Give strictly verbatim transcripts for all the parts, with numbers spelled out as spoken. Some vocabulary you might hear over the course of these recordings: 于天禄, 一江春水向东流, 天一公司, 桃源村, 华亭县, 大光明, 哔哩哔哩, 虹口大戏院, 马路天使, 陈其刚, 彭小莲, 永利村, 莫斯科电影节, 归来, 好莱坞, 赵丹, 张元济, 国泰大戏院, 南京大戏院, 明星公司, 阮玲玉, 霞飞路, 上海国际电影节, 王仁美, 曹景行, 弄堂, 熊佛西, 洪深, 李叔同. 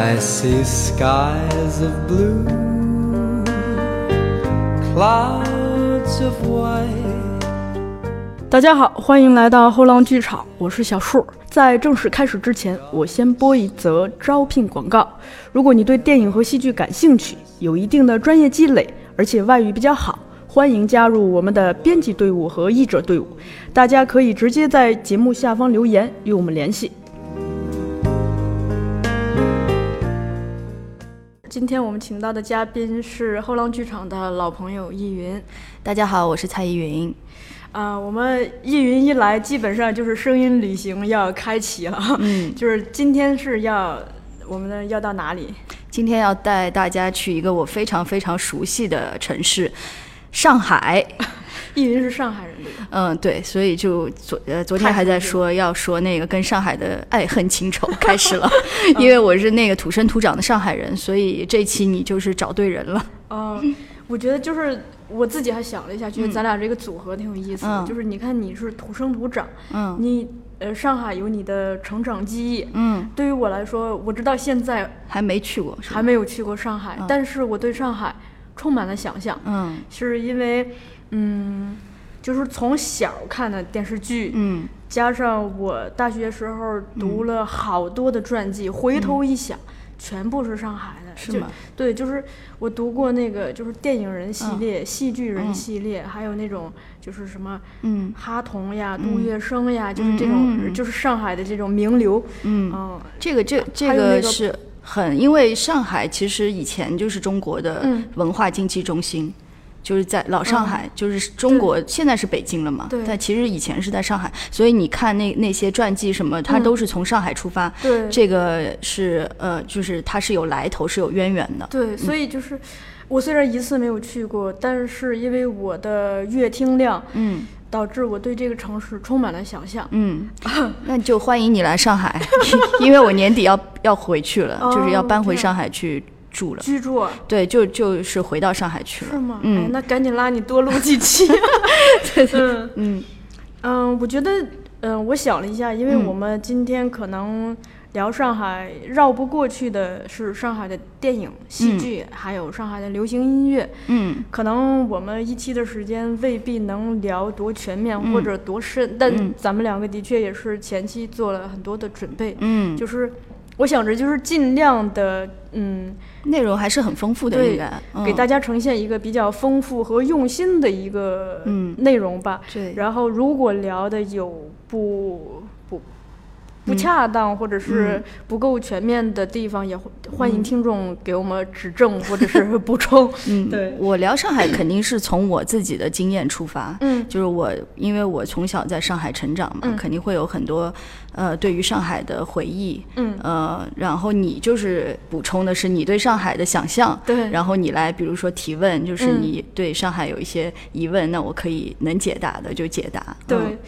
I see skies of blue, clouds of white. 大家好，欢迎来到后浪剧场，我是小树。在正式开始之前，我先播一则招聘广告。如果你对电影和戏剧感兴趣，有一定的专业积累，而且外语比较好，欢迎加入我们的编辑队伍和译者队伍。大家可以直接在节目下方留言与我们联系。今天我们请到的嘉宾是后浪剧场的老朋友易云。大家好，我是蔡易云。啊、呃，我们易云一来，基本上就是声音旅行要开启了。嗯，就是今天是要我们的要到哪里？今天要带大家去一个我非常非常熟悉的城市——上海。易云是上海人对吧？嗯，对，所以就昨呃昨天还在说要说那个跟上海的爱恨情仇开始了，因为我是那个土生土长的上海人，所以这期你就是找对人了。嗯，我觉得就是我自己还想了一下，觉得咱俩这个组合挺有意思的，嗯、就是你看你是土生土长，嗯，你呃上海有你的成长记忆，嗯，对于我来说，我直到现在还没去过，还没有去过上海、嗯，但是我对上海充满了想象，嗯，是因为。嗯，就是从小看的电视剧，嗯，加上我大学时候读了好多的传记，嗯、回头一想、嗯，全部是上海的，是吗？对，就是我读过那个，就是电影人系列、嗯、戏剧人系列，嗯、还有那种就是什么，嗯，哈同呀、嗯、杜月笙呀，就是这种、嗯，就是上海的这种名流，嗯，呃、这个这这个是很，因为上海其实以前就是中国的文化经济中心。嗯就是在老上海、嗯、就是中国现在是北京了嘛，对，但其实以前是在上海，所以你看那那些传记什么它都是从上海出发、嗯、对，这个是呃就是它是有来头是有渊源的，对、嗯、所以就是我虽然一次没有去过，但是因为我的阅听量嗯导致我对这个城市充满了想象。嗯，那就欢迎你来上海因为我年底要要回去了、哦、就是要搬回上海去住了居住，对，就就是回到上海去了，是吗？嗯、哎，那赶紧拉你多录几期。对对，嗯嗯嗯，我觉得，嗯、呃，我想了一下，因为我们今天可能聊上海，绕不过去的是上海的电影、戏剧、嗯，还有上海的流行音乐。嗯，可能我们一期的时间未必能聊多全面或者多深，嗯、但咱们两个的确也是前期做了很多的准备。嗯，就是。我想着就是尽量的，嗯，内容还是很丰富的，应该、嗯、给大家呈现一个比较丰富和用心的一个内容吧。嗯、对。然后，如果聊的有不不不恰当、嗯、或者是不够全面的地方，也欢迎听众给我们指正或者是补充。嗯，对，我聊上海肯定是从我自己的经验出发。嗯，就是我因为我从小在上海成长嘛，嗯、肯定会有很多。呃，对于上海的回忆，嗯，呃，然后你就是补充的是你对上海的想象，对，然后你来比如说提问，就是你对上海有一些疑问，嗯、那我可以能解答的就解答。对，嗯、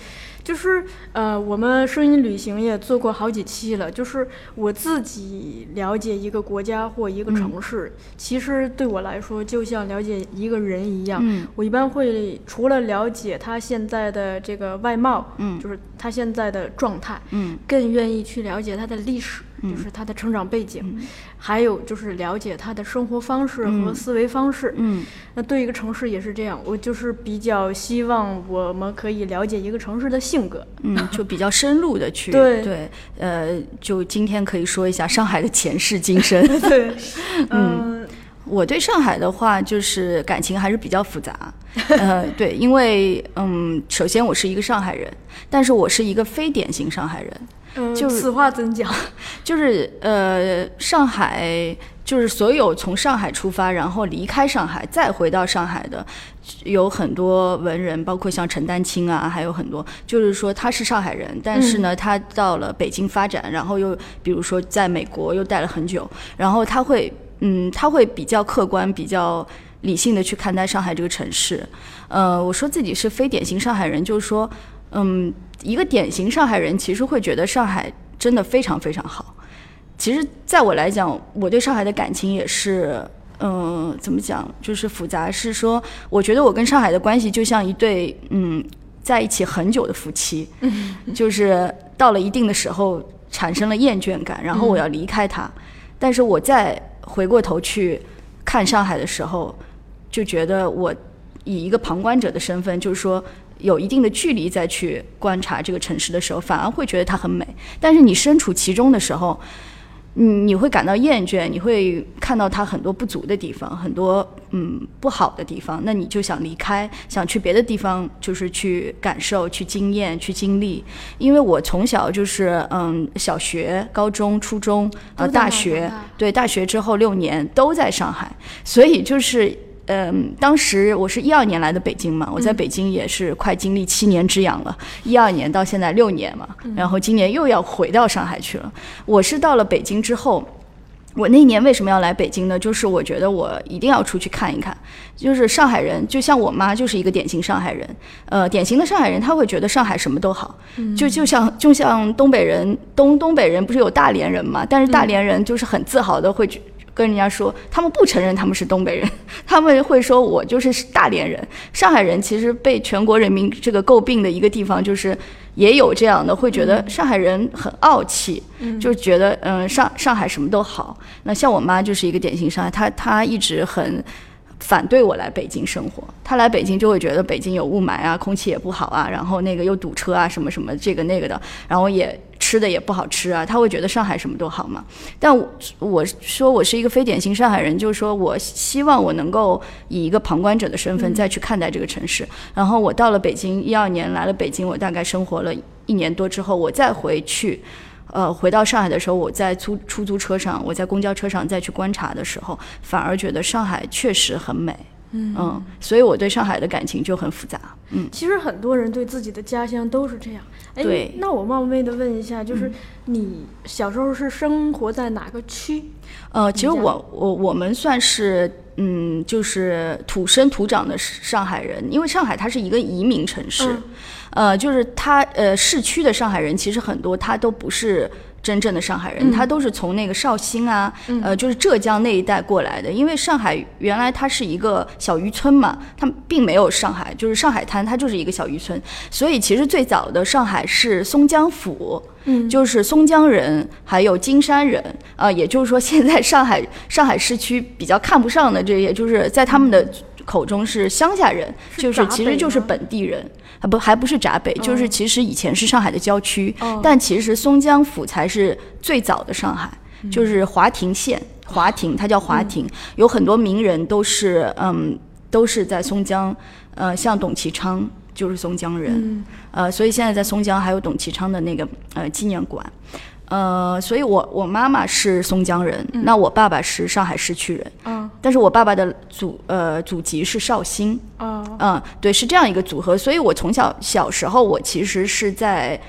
就是呃，我们声音旅行也做过好几期了，就是我自己了解一个国家或一个城市，嗯、其实对我来说就像了解一个人一样，嗯、我一般会除了了解他现在的这个外貌，嗯，就是他现在的状态。嗯更愿意去了解他的历史，嗯、就是他的成长背景，嗯、还有就是了解他的生活方式和思维方式。嗯，那对一个城市也是这样，我就是比较希望我们可以了解一个城市的性格，嗯，就比较深入的去对对，呃，就今天可以说一下上海的前世今生。对，嗯。嗯，我对上海的话，就是感情还是比较复杂，呃，对，因为嗯，首先我是一个上海人，但是我是一个非典型上海人，嗯、就是此话怎讲？就是呃，上海就是所有从上海出发，然后离开上海再回到上海的，有很多文人，包括像陈丹青啊，还有很多，就是说他是上海人，但是呢，嗯、他到了北京发展，然后又比如说在美国又待了很久，然后他会。嗯，他会比较客观、比较理性的去看待上海这个城市。呃，我说自己是非典型上海人，就是说，嗯，一个典型上海人其实会觉得上海真的非常非常好。其实，在我来讲，我对上海的感情也是，嗯、呃，怎么讲，就是复杂。是说，我觉得我跟上海的关系就像一对，嗯，在一起很久的夫妻，就是到了一定的时候产生了厌倦感，然后我要离开他。嗯但是我再回过头去看上海的时候，就觉得我以一个旁观者的身份，就是说有一定的距离再去观察这个城市的时候，反而会觉得它很美。但是你身处其中的时候，你你会感到厌倦，你会看到它很多不足的地方，很多嗯不好的地方，那你就想离开，想去别的地方，就是去感受、去经验、去经历。因为我从小就是嗯小学、高中、初中呃大学，对，大学之后六年都在上海，所以就是。嗯，当时我是一二年来的北京嘛，我在北京也是快经历七年之痒了，一二、嗯、年到现在六年嘛，然后今年又要回到上海去了。我是到了北京之后，我那年为什么要来北京呢？就是我觉得我一定要出去看一看。就是上海人，就像我妈就是一个典型上海人，呃，典型的上海人，她会觉得上海什么都好，嗯、就就像就像东北人，东东北人不是有大连人嘛，但是大连人就是很自豪的会觉。跟人家说，他们不承认他们是东北人，他们会说我就是大连人。上海人其实被全国人民这个诟病的一个地方，就是也有这样的，会觉得上海人很傲气，嗯、就觉得嗯、呃、上上海什么都好。那像我妈就是一个典型上海，她她一直很反对我来北京生活，她来北京就会觉得北京有雾霾啊，空气也不好啊，然后那个又堵车啊，什么什么这个那个的，然后也。吃的也不好吃啊，他会觉得上海什么都好嘛。但 我, 我说我是一个非典型上海人，就是说我希望我能够以一个旁观者的身份再去看待这个城市。嗯、然后我到了北京，一二年来了北京，我大概生活了一年多之后，我再回去，呃，回到上海的时候，我在出出租车上，我在公交车上再去观察的时候，反而觉得上海确实很美。嗯, 嗯，所以我对上海的感情就很复杂。嗯，其实很多人对自己的家乡都是这样。哎，对。那我冒昧的问一下，就是你小时候是生活在哪个区？嗯、呃，其实我我我们算是嗯，就是土生土长的上海人，因为上海它是一个移民城市，嗯、呃，就是它呃市区的上海人其实很多，他都不是。真正的上海人、嗯、他都是从那个绍兴啊、嗯、呃就是浙江那一带过来的。因为上海原来它是一个小渔村嘛，它并没有上海就是上海滩，它就是一个小渔村，所以其实最早的上海是松江府，嗯，就是松江人还有金山人啊、呃、也就是说现在上海上海市区比较看不上的，这也就是在他们的口中是乡下人，是就是其实就是本地人，还不还不是闸北，哦、就是其实以前是上海的郊区，哦、但其实松江府才是最早的上海，嗯、就是华亭县，华亭它叫华亭，嗯、有很多名人都是嗯都是在松江，呃像董其昌就是松江人，嗯、呃所以现在在松江还有董其昌的那个呃纪念馆。呃，所以我我妈妈是松江人，嗯、那我爸爸是上海市区人，嗯、但是我爸爸的祖呃祖籍是绍兴，哦、嗯，对，是这样一个组合。所以我从小小时候，我其实是在，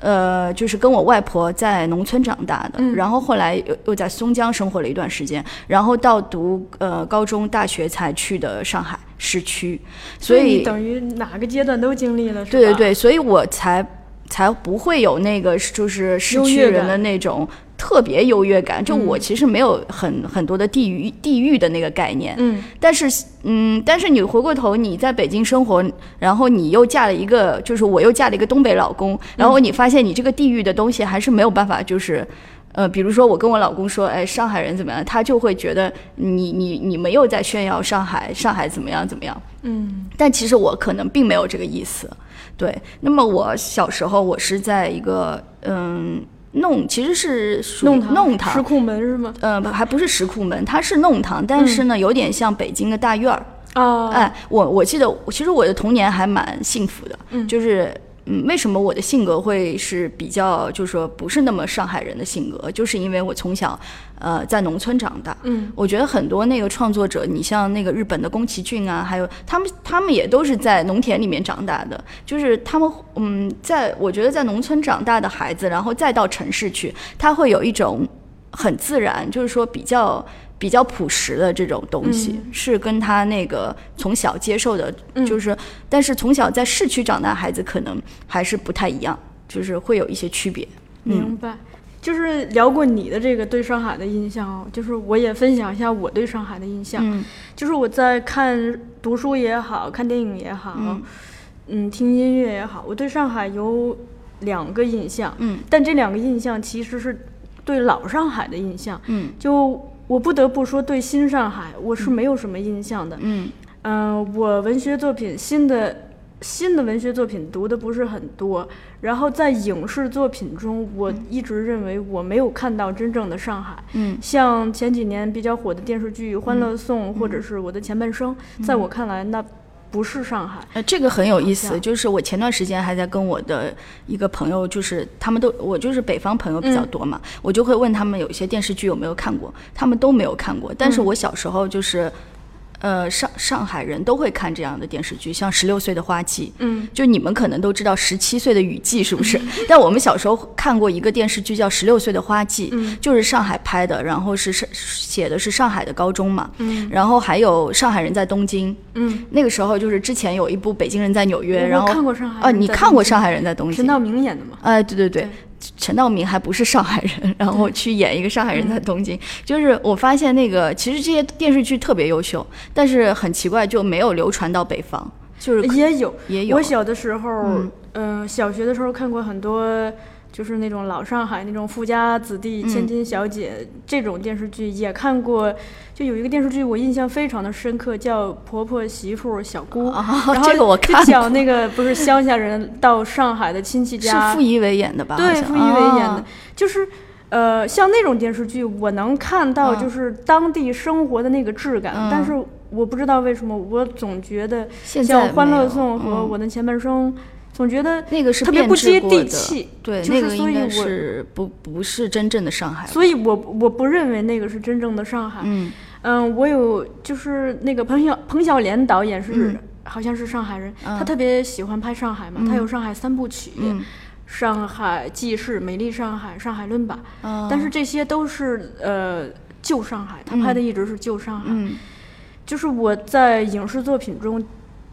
呃，就是跟我外婆在农村长大的，嗯、然后后来又又在松江生活了一段时间，然后到读呃高中、大学才去的上海市区，所以你等于哪个阶段都经历了，是吧？对对对，所以我才。才不会有那个就是市区人的那种特别优越感，就我其实没有很很多的地域地域的那个概念，嗯，但是嗯，但是你回过头，你在北京生活，然后你又嫁了一个，就是我又嫁了一个东北老公，然后你发现你这个地域的东西还是没有办法，就是。呃，比如说我跟我老公说，哎，上海人怎么样，他就会觉得你你你没有在炫耀上海，上海怎么样怎么样。嗯，但其实我可能并没有这个意思。对，那么我小时候我是在一个嗯弄，其实是弄堂，弄堂石库门是吗？呃，还不是石库门，它是弄堂，但是呢，嗯、有点像北京的大院儿。哦，哎，我我记得，其实我的童年还蛮幸福的，嗯、就是。嗯，为什么我的性格会是比较，就是说不是那么上海人的性格，就是因为我从小，呃，在农村长大。嗯，我觉得很多那个创作者，你像那个日本的宫崎骏啊，还有他们，他们也都是在农田里面长大的。就是他们，嗯，在我觉得在农村长大的孩子，然后再到城市去，他会有一种很自然，就是说比较。比较朴实的这种东西，嗯、是跟他那个从小接受的，嗯、就是但是从小在市区长大的孩子可能还是不太一样，就是会有一些区别。明白。嗯、就是聊过你的这个对上海的印象，哦，就是我也分享一下我对上海的印象，嗯、就是我在看读书也好，看电影也好，嗯, 嗯听音乐也好，我对上海有两个印象，嗯、但这两个印象其实是对老上海的印象，嗯，就我不得不说对新上海我是没有什么印象的，嗯嗯、呃，我文学作品新的新的文学作品读的不是很多，然后在影视作品中我一直认为我没有看到真正的上海，嗯，像前几年比较火的电视剧《欢乐颂》、嗯、或者是《我的前半生》、嗯、在我看来那不是上海。呃，这个很有意思，就是我前段时间还在跟我的一个朋友，就是他们都，我就是北方朋友比较多嘛、嗯、我就会问他们有一些电视剧有没有看过，他们都没有看过，但是我小时候就是、嗯呃，上上海人都会看这样的电视剧，像《十六岁的花季》，嗯，就你们可能都知道《十七岁的雨季》是不是？但我们小时候看过一个电视剧叫《十六岁的花季》，嗯，就是上海拍的，然后是写的是上海的高中嘛，嗯，然后还有《上海人在东京》，嗯，那个时候就是之前有一部《北京人在纽约》，然后我看过上海人在东京，啊，你看过《上海人在东京》？陈道明演的吗？哎，对对对。对，陈道明还不是上海人，然后去演一个上海人在东京、嗯、就是我发现那个其实这些电视剧特别优秀，但是很奇怪就没有流传到北方，就是也有也有我小的时候嗯、呃、小学的时候看过很多，就是那种老上海那种富家子弟千金小姐、嗯、这种电视剧也看过，就有一个电视剧我印象非常的深刻，叫婆婆媳妇小姑、哦、然后这个我看过，讲那个不是乡下人到上海的亲戚家，是傅仪伟演的吧？对，傅仪伟演的、哦、就是呃，像那种电视剧我能看到就是当地生活的那个质感、嗯、但是我不知道为什么我总觉得像《欢乐颂》和《我的前半生》总觉得那个是特别不接地气，对，就是、那个应该是不不是真正的上海，所以我我不认为那个是真正的上海。嗯嗯，我有就是那个彭小彭小莲导演是、嗯、好像是上海人、嗯，他特别喜欢拍上海嘛，嗯、他有上海三部曲，嗯、上海纪事、美丽上海、上海论吧，嗯、但是这些都是呃旧上海，他拍的一直是旧上海、嗯，就是我在影视作品中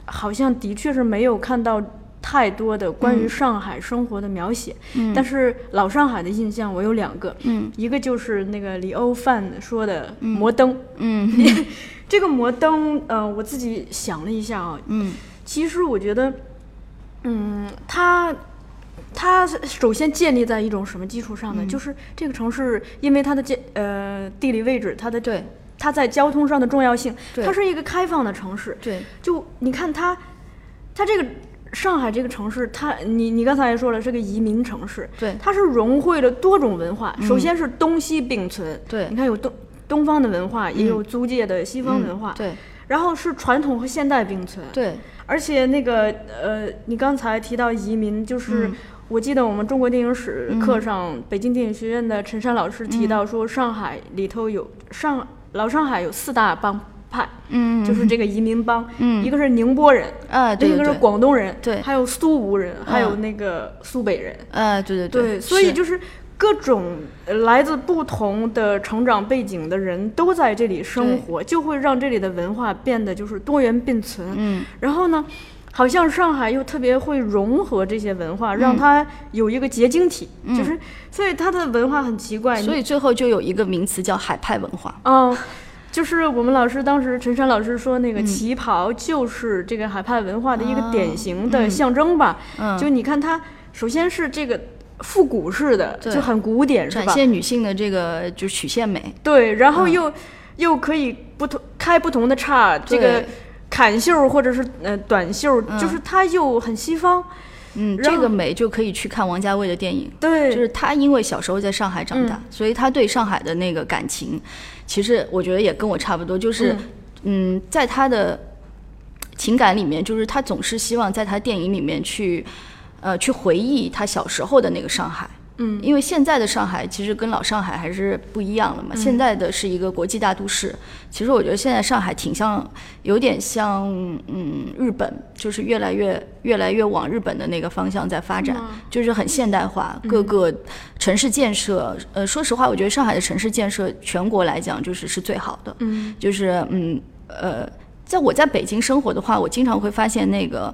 好像的确是没有看到太多的关于上海生活的描写、嗯、但是老上海的印象我有两个、嗯、一个就是那个李欧范说的摩登、嗯嗯、这个摩登呃，我自己想了一下啊、嗯，其实我觉得嗯，它它首先建立在一种什么基础上呢、嗯、就是这个城市因为它的呃地理位置，它的对它在交通上的重要性，它是一个开放的城市，对，就你看它它这个上海这个城市，它你你刚才也说了是个移民城市，对，它是融汇了多种文化、嗯、首先是东西并存，对，你看有东东方的文化、嗯、也有租界的西方文化、嗯、对，然后是传统和现代并存，对，而且那个呃你刚才提到移民，就是、嗯、我记得我们中国电影史课上、嗯、北京电影学院的陈山老师提到说上海里头有上老上海有四大帮派，嗯，就是这个移民帮，嗯，一个是宁波人，啊，对，一个是广东人，对，还有苏吴人，还有那个苏北人，啊，对对对，对，所以就是各种来自不同的成长背景的人都在这里生活，就会让这里的文化变得就是多元并存，嗯，然后呢，好像上海又特别会融合这些文化，让它有一个结晶体、嗯、就是所以它的文化很奇怪，所以最后就有一个名词叫海派文化，嗯。就是我们老师当时陈山老师说那个旗袍就是这个海派文化的一个典型的象征吧，就你看它首先是这个复古式的，就很古典是吧，展现女性的这个就曲线美，对，然后又又可以不同开不同的叉，这个砍袖或者是呃短袖，就是它又很西方，嗯，这个美就可以去看王家卫的电影，对，就是他因为小时候在上海长大、嗯、所以他对上海的那个感情其实我觉得也跟我差不多，就是嗯，嗯，在他的情感里面，就是他总是希望在他电影里面去呃去回忆他小时候的那个上海，嗯，因为现在的上海其实跟老上海还是不一样了嘛、嗯、现在的是一个国际大都市，其实我觉得现在上海挺像有点像嗯日本，就是越来越越来越往日本的那个方向在发展、嗯、就是很现代化、嗯、各个城市建设、嗯、呃说实话我觉得上海的城市建设全国来讲就是是最好的，嗯，就是嗯呃在我在北京生活的话，我经常会发现那个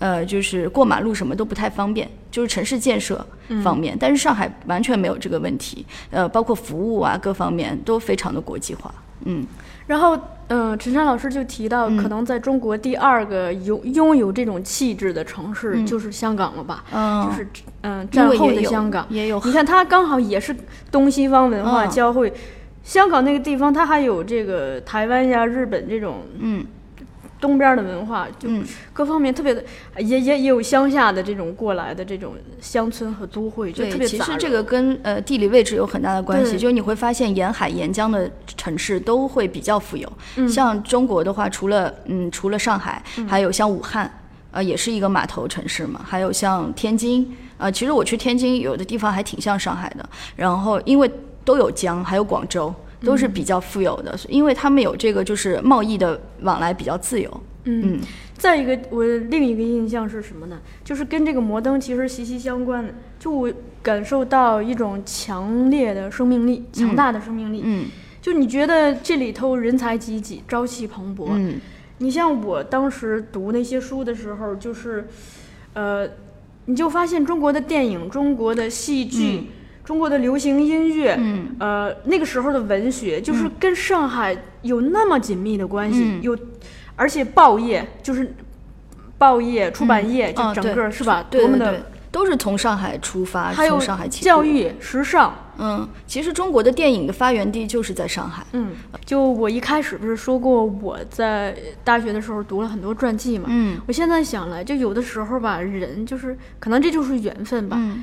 呃，就是过马路什么都不太方便，就是城市建设方面、嗯、但是上海完全没有这个问题，呃，包括服务啊各方面都非常的国际化，嗯，然后嗯、呃，陈山老师就提到，可能在中国第二个有、嗯、拥有这种气质的城市、嗯、就是香港了吧？嗯，就是嗯、呃，战后的香港也有。你看，它刚好也是东西方文化交汇。嗯、香港那个地方，它还有这个台湾呀、日本这种嗯东边的文化，就各方面特别的，嗯、也也也有乡下的这种过来的这种乡村和都会，就特别杂。对，其实这个跟呃地理位置有很大的关系，就是你会发现沿海沿江的城市都会比较富有。嗯、像中国的话，除了嗯除了上海，还有像武汉，呃也是一个码头城市嘛，还有像天津，啊、呃、其实我去天津有的地方还挺像上海的，然后因为都有江，还有广州。都是比较富有的，因为他们有这个就是贸易的往来比较自由。嗯，嗯再一个我另一个印象是什么呢？就是跟这个摩登其实息息相关的，就我感受到一种强烈的生命力，强大的生命力。嗯，就你觉得这里头人才济济，朝气蓬勃。嗯，你像我当时读那些书的时候，就是，呃，你就发现中国的电影、中国的戏剧。嗯中国的流行音乐、嗯、呃那个时候的文学就是跟上海有那么紧密的关系、嗯、有而且报业就是报业出版业、嗯、就整个、哦、是吧对对对都是从上海出发还有从上海起步教育时尚嗯其实中国的电影的发源地就是在上海嗯就我一开始不是说过我在大学的时候读了很多传记嘛嗯我现在想来就有的时候吧人就是可能这就是缘分吧、嗯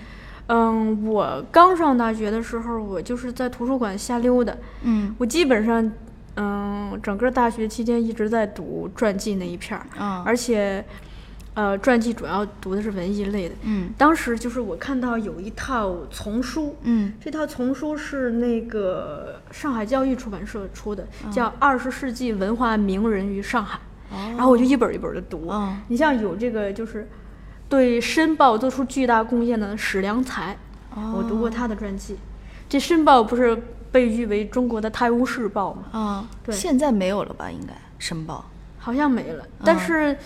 嗯，我刚上大学的时候，我就是在图书馆瞎溜达。嗯，我基本上，嗯，整个大学期间一直在读传记那一片儿。嗯，而且，呃，传记主要读的是文艺类的。嗯，当时就是我看到有一套丛书。嗯，这套丛书是那个上海教育出版社出的，嗯、叫《二十世纪文化名人与上海》哦。然后我就一本一本的读。哦、你像有这个就是。对申报做出巨大贡献的史良才、哦、我读过他的传记。这申报不是被誉为中国的泰晤士报吗？啊、哦，对，现在没有了吧？应该申报好像没了，嗯、但是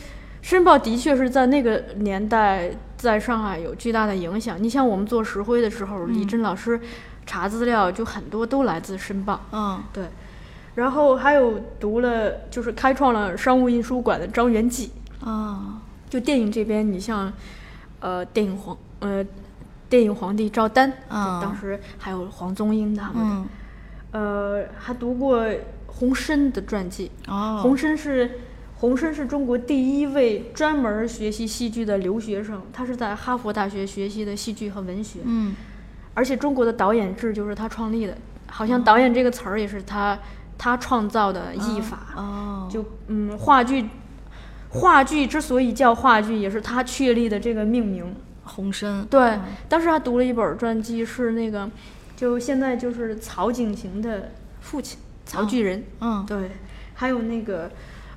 申报的确是在那个年代在上海有巨大的影响。你像我们做石灰的时候，嗯、李真老师查资料就很多都来自申报。嗯，对，然后还有读了就是开创了商务印书馆的张元济。啊、哦。就电影这边，你像，呃，电影皇，呃，电影皇帝赵丹，嗯、当时还有黄宗英他们，嗯、呃，还读过洪深的传记。哦，洪深是洪深是中国第一位专门学习戏剧的留学生，他是在哈佛大学学习的戏剧和文学。嗯，而且中国的导演制就是他创立的，好像导演这个词儿也是他、哦、他创造的译法。哦，就嗯，话剧。话剧之所以叫话剧，也是他确立的这个命名。洪深对、嗯，当时他读了一本传记，是那个，就现在就是曹景行的父亲曹巨人、哦。嗯，对，还有那个，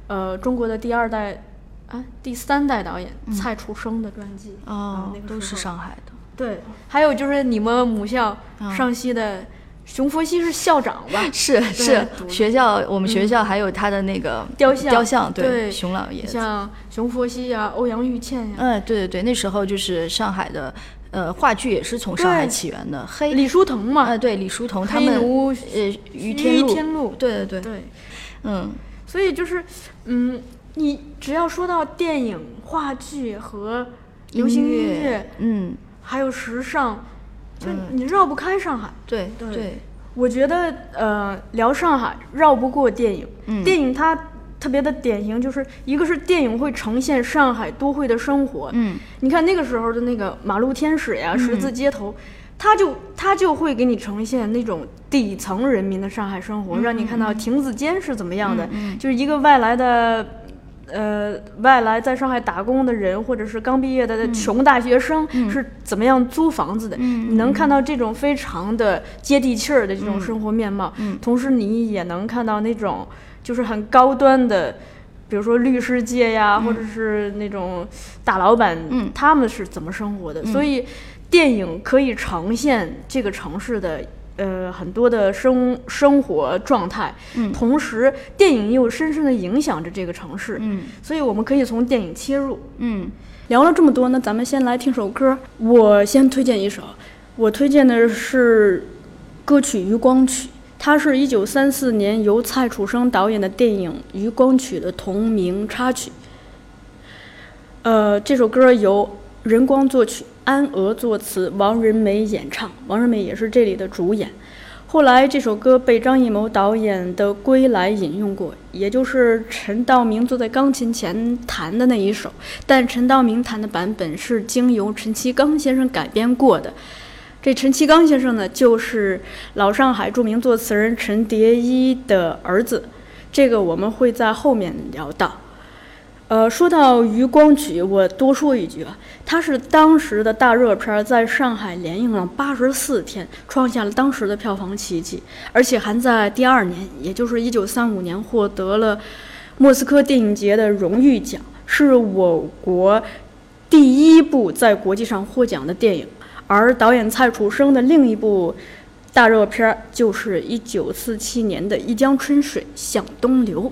呃，中国的第二代啊，第三代导演、嗯、蔡楚生的传记。哦，那个、都是上海的。对，还有就是你们母校、嗯、上戏的。熊佛西是校长吧？是是，学校我们学校还有他的那个、嗯、雕像，雕像对，对熊老爷子，像熊佛西呀、啊、欧阳玉倩呀、啊。嗯，对对对，那时候就是上海的，呃，话剧也是从上海起源的。黑李叔同嘛，呃，对李叔同他们，呃，于天禄，天禄对对对对，嗯，所以就是，嗯，你只要说到电影、话剧和流行音乐，音乐嗯，还有时尚。就你绕不开上海，嗯、对对，我觉得呃聊上海绕不过电影、嗯，电影它特别的典型，就是一个是电影会呈现上海都会的生活，嗯，你看那个时候的那个马路天使呀、嗯、十字街头，它就它就会给你呈现那种底层人民的上海生活，嗯、让你看到亭子间是怎么样的，嗯、就是一个外来的。呃，外来在上海打工的人，或者是刚毕业的穷大学生，嗯、是怎么样租房子的、嗯？你能看到这种非常的接地气儿的这种生活面貌、嗯嗯，同时你也能看到那种就是很高端的，比如说律师界呀，嗯、或者是那种大老板、嗯、他们是怎么生活的、嗯。所以，电影可以呈现这个城市的。呃，很多的生生活状态、嗯，同时电影又深深的影响着这个城市，嗯，所以我们可以从电影切入，嗯，聊了这么多呢，咱们先来听首歌，我先推荐一首，我推荐的是歌曲《余光曲》。它是一九三四年由蔡楚生导演的电影《渔光曲》的同名插曲。呃，这首歌由任光作曲，安娥作词，王仁美演唱。王仁美也是这里的主演。后来这首歌被张艺谋导演的《归来》引用过，也就是陈道明坐在钢琴前弹的那一首，但陈道明弹的版本是经由陈其刚先生改编过的。这陈其刚先生呢，就是老上海著名作词人陈蝶衣的儿子，这个我们会在后面聊到。呃，说到《渔光曲》，我多说一句啊，它是当时的大热片，在上海连映了八十四天，创下了当时的票房奇迹，而且还在第二年，也就是一九三五年，获得了莫斯科电影节的荣誉奖，是我国第一部在国际上获奖的电影。而导演蔡楚生的另一部大热片就是一九四七年的《一江春水向东流》。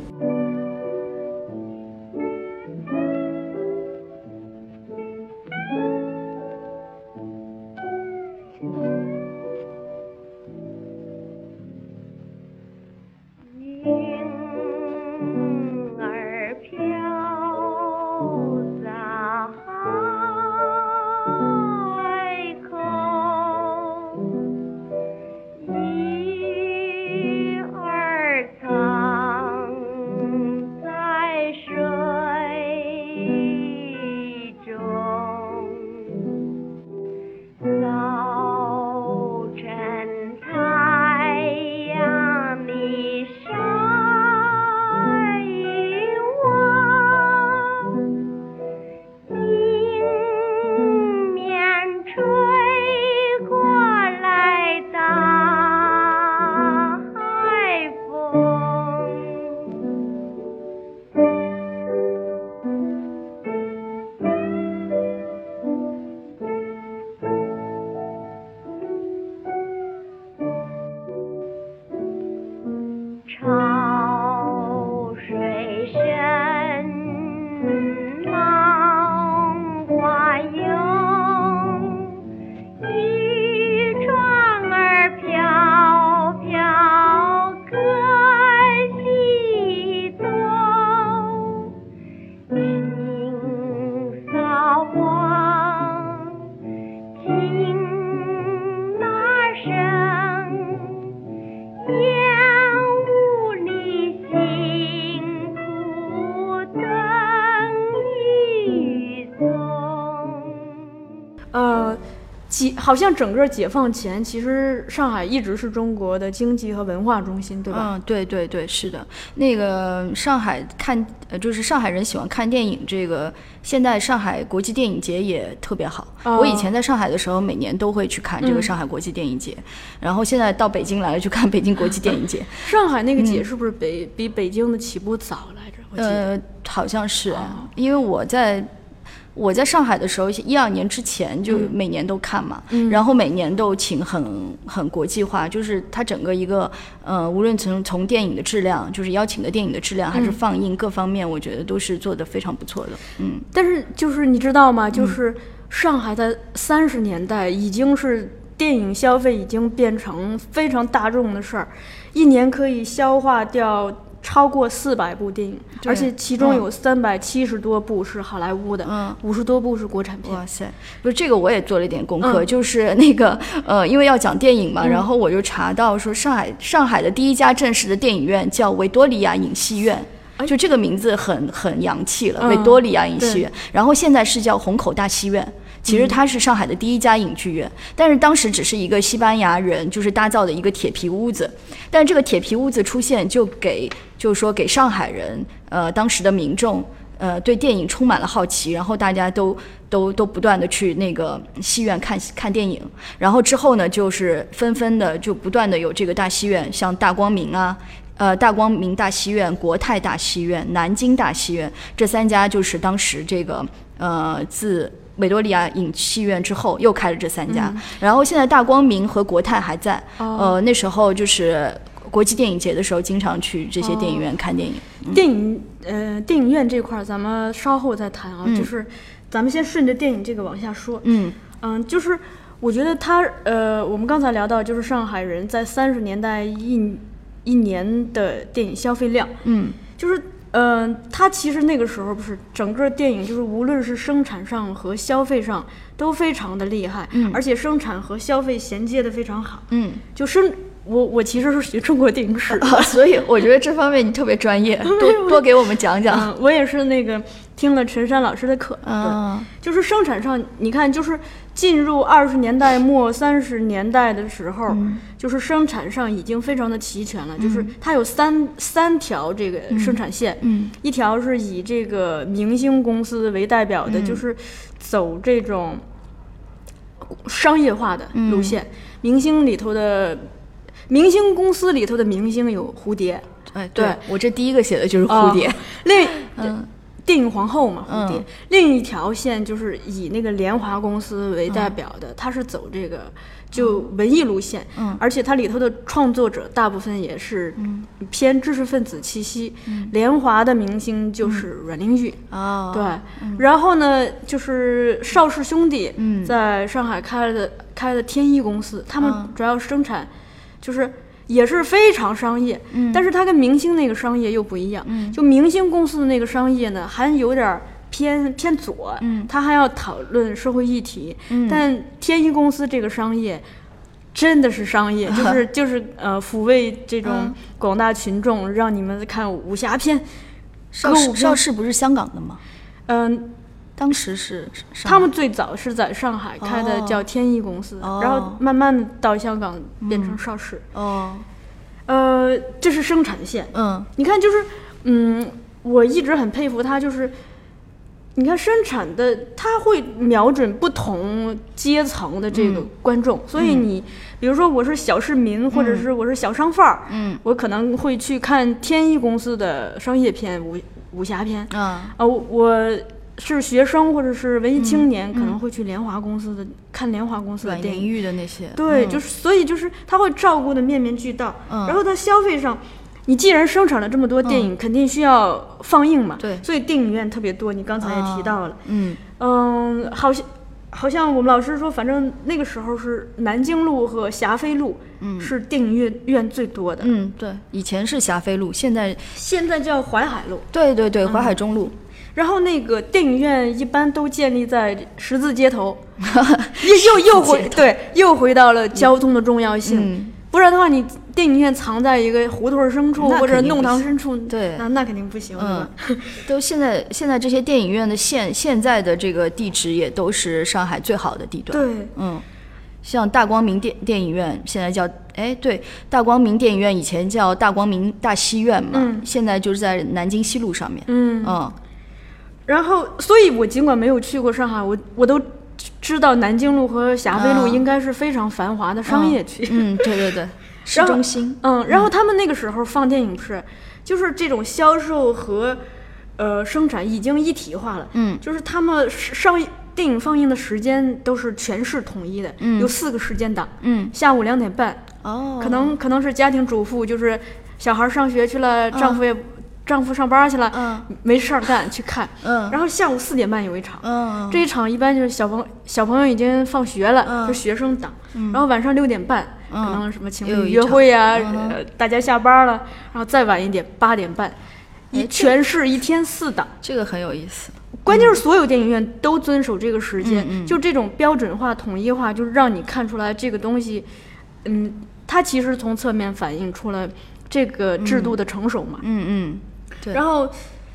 好像整个解放前，其实上海一直是中国的经济和文化中心，对吧？嗯，对对对，是的。那个上海看，呃，就是上海人喜欢看电影，这个现在上海国际电影节也特别好。哦、我以前在上海的时候，每年都会去看这个上海国际电影节，嗯、然后现在到北京来了，去看北京国际电影节。嗯、上海那个节是不是北、嗯、比北京的起步早来着？我记得呃，好像是、啊，哦、因为我在。我在上海的时候，一二年之前就每年都看嘛，嗯、然后每年都请很很国际化，就是它整个一个，呃，无论从从电影的质量，就是邀请的电影的质量，还是放映各方面，嗯、我觉得都是做得非常不错的。嗯，但是就是你知道吗？就是上海在三十年代已经是电影消费已经变成非常大众的事儿，一年可以消化掉超过四百部电影，而且其中有三百七十多部是好莱坞的，五十、嗯、多部是国产片。哇塞！不是这个我也做了一点功课，嗯、就是那个呃，因为要讲电影嘛，嗯、然后我就查到说上海上海的第一家正式的电影院叫维多利亚影戏院。就这个名字很很洋气了，维多利亚影戏院，嗯、然后现在是叫虹口大戏院。其实它是上海的第一家影剧院，嗯、但是当时只是一个西班牙人就是搭造的一个铁皮屋子，但这个铁皮屋子出现就给就是说给上海人呃当时的民众呃对电影充满了好奇，然后大家都都都不断的去那个戏院看看电影，然后之后呢就是纷纷的就不断的有这个大戏院，像大光明啊。呃，大光明大戏院、国泰大戏院、南京大戏院，这三家就是当时这个呃，自维多利亚影戏院之后又开了这三家。嗯、然后现在大光明和国泰还在。哦、呃，那时候就是国际电影节的时候，经常去这些电影院看电影。哦嗯、电影呃，电影院这块咱们稍后再谈啊，嗯、就是咱们先顺着电影这个往下说。嗯嗯，就是。我觉得他呃，我们刚才聊到就是上海人在三十年代一一年的电影消费量，嗯，就是嗯、呃，他其实那个时候不是整个电影就是无论是生产上和消费上都非常的厉害，嗯，而且生产和消费衔接的非常好，嗯，就是。我我其实是学中国电影史的、啊，所以我觉得这方面你特别专业，多多给我们讲讲、嗯。我也是那个听了陈山老师的课，嗯，就是生产上，你看，就是进入二十年代末三十年代的时候、嗯，就是生产上已经非常的齐全了，嗯、就是它有三三条这个生产线、嗯嗯，一条是以这个明星公司为代表的，嗯、就是走这种商业化的路线，嗯、明星里头的。明星公司里头的明星有蝴蝶，哎，对，对我这第一个写的就是蝴蝶。呃、另、嗯，电影皇后嘛，蝴蝶、嗯。另一条线就是以那个联华公司为代表的，它、嗯、是走这个就文艺路线，嗯，而且它里头的创作者大部分也是偏知识分子气息。嗯、联华的明星就是阮玲玉啊，对、嗯，然后呢就是邵氏兄弟在上海开的、嗯、开的天一公司，他们主要生产。就是也是非常商业、嗯、但是它跟明星那个商业又不一样、嗯、就明星公司的那个商业呢还有点偏偏左、嗯、它还要讨论社会议题、嗯、但天一公司这个商业真的是商业、嗯、就是就是呃抚慰这种广大群众、嗯、让你们看武侠片。邵氏不是香港的吗？嗯、呃当时是他们最早是在上海开的叫天一公司、哦、然后慢慢到香港变成邵氏、嗯、哦呃这是生产线。嗯你看就是嗯我一直很佩服他，就是你看生产的他会瞄准不同阶层的这个观众、嗯、所以你、嗯、比如说我是小市民、嗯、或者是我是小商贩儿，嗯我可能会去看天一公司的商业片武武侠片啊、嗯呃、我是学生或者是文艺青年、嗯、可能会去联华公司的、嗯、看联华公司的电影，域的那些对、嗯、就是所以就是他会照顾的面面俱到、嗯、然后他消费上你既然生产了这么多电影、嗯、肯定需要放映嘛，对，所以电影院特别多，你刚才也提到了、啊、嗯嗯好像好像我们老师说反正那个时候是南京路和霞飞路是电影院院最多的，嗯对，以前是霞飞路，现在现在叫淮海路，对对对，淮海中路、嗯，然后那个电影院一般都建立在十字街头，又又回对又回到了交通的重要性、嗯，不然的话你电影院藏在一个胡同深处或者弄堂深处，对，那那肯定不行。嗯，都现在现在这些电影院的现现在的这个地址也都是上海最好的地段。对，嗯，像大光明电电影院现在叫。哎，对，大光明电影院以前叫大光明大西院嘛，嗯、现在就是在南京西路上面。嗯嗯。然后所以我尽管没有去过上海，我我都知道南京路和霞飞路应该是非常繁华的商业区、嗯、嗯对对对，市中心，嗯，然后他们那个时候放电影是就是这种销售和呃生产已经一体化了，嗯，就是他们上电影放映的时间都是全市统一的，嗯，有四个时间档，嗯，下午两点半，哦，可能可能是家庭主妇，就是小孩上学去了，丈夫也、嗯丈夫上班去了，嗯，没事儿干去看，嗯，然后下午四点半有一场，嗯，这一场一般就是小朋小朋友已经放学了，嗯，就学生档，嗯，然后晚上六点半，嗯，可能什么情侣约会呀、啊嗯呃，大家下班了，然后再晚一点八点半，一全市一天四档，这个很有意思。关键是所有电影院都遵守这个时间，嗯、就这种标准化、统一化，就是让你看出来这个东西，嗯，它其实从侧面反映出了这个制度的成熟嘛，嗯嗯。嗯然后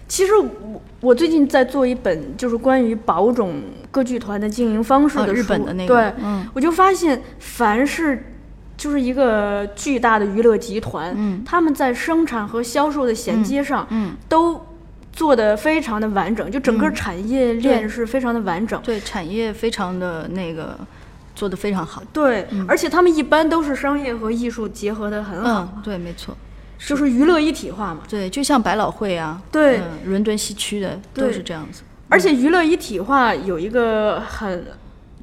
其实我我最近在做一本就是关于宝冢歌剧团的经营方式的书、哦、日本的那个对、嗯、我就发现凡是就是一个巨大的娱乐集团、嗯、他们在生产和销售的衔接上、嗯嗯、都做得非常的完整，就整个产业链是非常的完整、嗯、对, 对产业非常的那个做得非常好，对、嗯、而且他们一般都是商业和艺术结合得很好、嗯、对没错，就是娱乐一体化嘛，对，就像百老汇啊，对、嗯、伦敦西区的都是这样子，而且娱乐一体化有一个很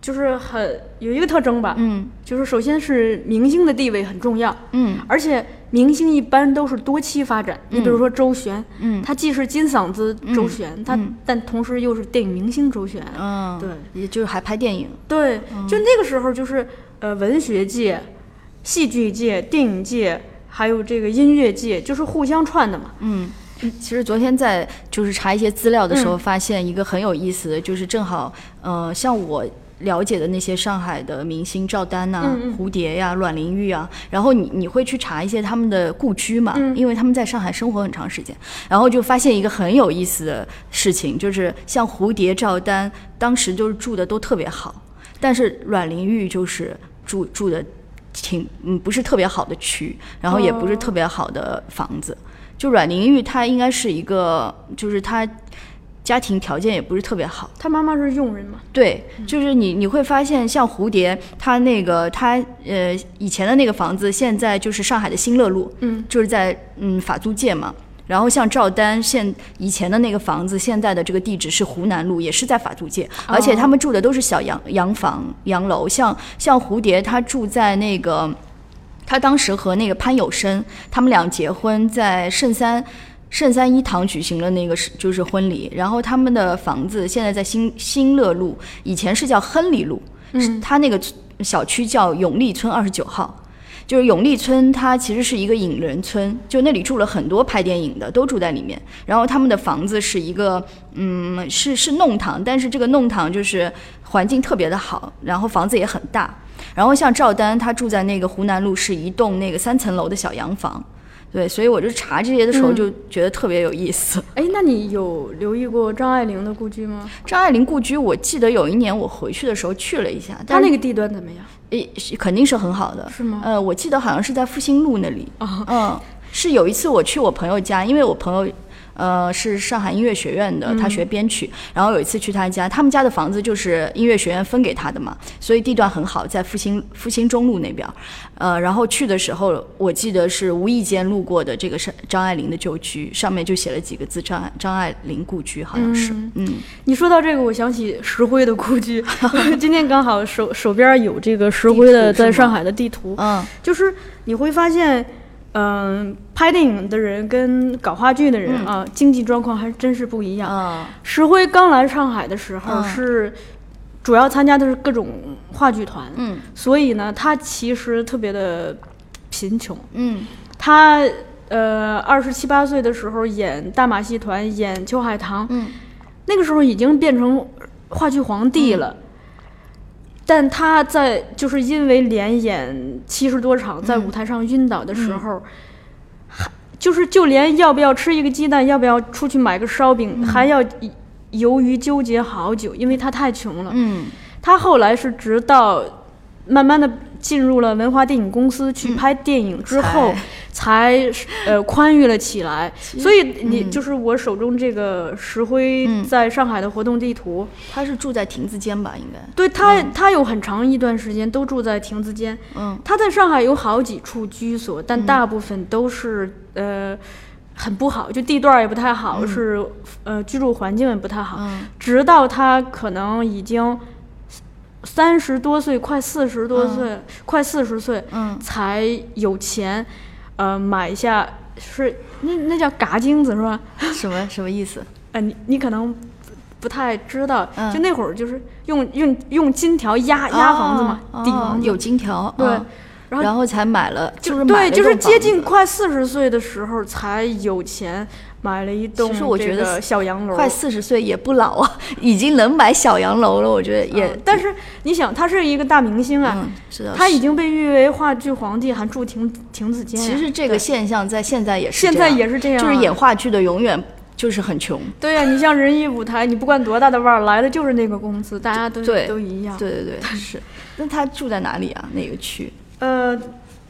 就是很有一个特征吧，嗯，就是首先是明星的地位很重要，嗯，而且明星一般都是多期发展，你、嗯、比如说周璇，嗯，他既是金嗓子周璇，嗯、他、嗯、但同时又是电影明星周璇，嗯，对，也就是还拍电影，对，嗯、就那个时候就是呃，文学界、戏剧界、电影界，还有这个音乐界，就是互相串的嘛，嗯。其实昨天在就是查一些资料的时候，发现一个很有意思的，就是正好，呃，像我了解的那些上海的明星赵丹呐、啊、蝴蝶呀、啊、阮玲玉啊，然后你你会去查一些他们的故居嘛，因为他们在上海生活很长时间，然后就发现一个很有意思的事情，就是像蝴蝶、赵丹当时就是住的都特别好，但是阮玲玉就是住住的挺嗯不是特别好的区，然后也不是特别好的房子。哦，就阮玲玉她应该是一个，就是她家庭条件也不是特别好，她妈妈是佣人嘛，对，就是你你会发现像蝴蝶她那个她呃以前的那个房子现在就是上海的新乐路，嗯，就是在嗯法租界嘛，然后像赵丹现以前的那个房子现在的这个地址是湖南路，也是在法租界，而且他们住的都是小洋洋房洋楼，像像蝴蝶她住在那个，他当时和那个潘友生他们俩结婚，在圣三圣三一堂举行了那个就是婚礼，然后他们的房子现在在新新乐路，以前是叫亨利路，嗯，他那个小区叫永利村二十九号，就是永利村它其实是一个影人村，就那里住了很多拍电影的都住在里面，然后他们的房子是一个嗯是是弄堂，但是这个弄堂就是环境特别的好，然后房子也很大。然后像赵丹他住在那个湖南路，是一栋那个三层楼的小洋房，对，所以我就查这些的时候就觉得特别有意思。哎、嗯，那你有留意过张爱玲的故居吗？张爱玲故居我记得有一年我回去的时候去了一下，但她那个地段怎么样？诶，肯定是很好的。是吗？呃，我记得好像是在复兴路那里。哦，嗯，是有一次我去我朋友家，因为我朋友呃，是上海音乐学院的，他学编曲、嗯、然后有一次去他家，他们家的房子就是音乐学院分给他的嘛，所以地段很好，在复兴复兴中路那边，呃，然后去的时候我记得是无意间路过的这个张爱玲的旧居，上面就写了几个字，张张爱玲故居好像是。 嗯, 嗯，你说到这个我想起石灰的故居今天刚好手手边有这个石灰的在上海的地图，嗯，就是你会发现嗯、呃，拍电影的人跟搞话剧的人啊、嗯，经济状况还真是不一样。啊、嗯，石辉刚来上海的时候是主要参加的是各种话剧团，嗯，所以呢，他其实特别的贫穷，嗯，他呃二十七八岁的时候演大马戏团，演秋海棠，嗯，那个时候已经变成话剧皇帝了。嗯，但他在就是因为连演七十多场在舞台上晕倒的时候、嗯、就是就连要不要吃一个鸡蛋，要不要出去买个烧饼、嗯、还要犹豫纠结好久，因为他太穷了。嗯，他后来是直到慢慢的进入了文华电影公司去拍电影之后、嗯、才, 才呃宽裕了起来。所以你、嗯、就是我手中这个石灰在上海的活动地图，他是住在亭子间吧？应该对，他、嗯、他有很长一段时间都住在亭子间。嗯，他在上海有好几处居所，但大部分都是、嗯、呃很不好，就地段也不太好、嗯、是呃居住环境也不太好、嗯、直到他可能已经三十多岁，快四十多岁、嗯、快四十岁、嗯、才有钱呃买下，是那那叫嘎精子是吧？什么什么意思？呃你你可能不太知道、嗯、就那会儿就是用用用金条压压房子嘛、哦、底房子有金条，对、哦、然后然后才买了，就是对，就是接近快四十岁的时候才有钱买了一栋这个小洋楼。快四十岁也不老啊，已经能买小洋楼了，我觉得也、嗯、但是你想他是一个大明星啊、嗯、他已经被誉为话剧皇帝，还住亭亭子间、啊、其实这个现象在现在也是，现在也是这样、啊、就是演话剧的永远就是很穷。对呀、啊，你像人艺舞台，你不管多大的腕儿，来的就是那个工资，大家都都一样。对对对，但是那他住在哪里啊？那个区呃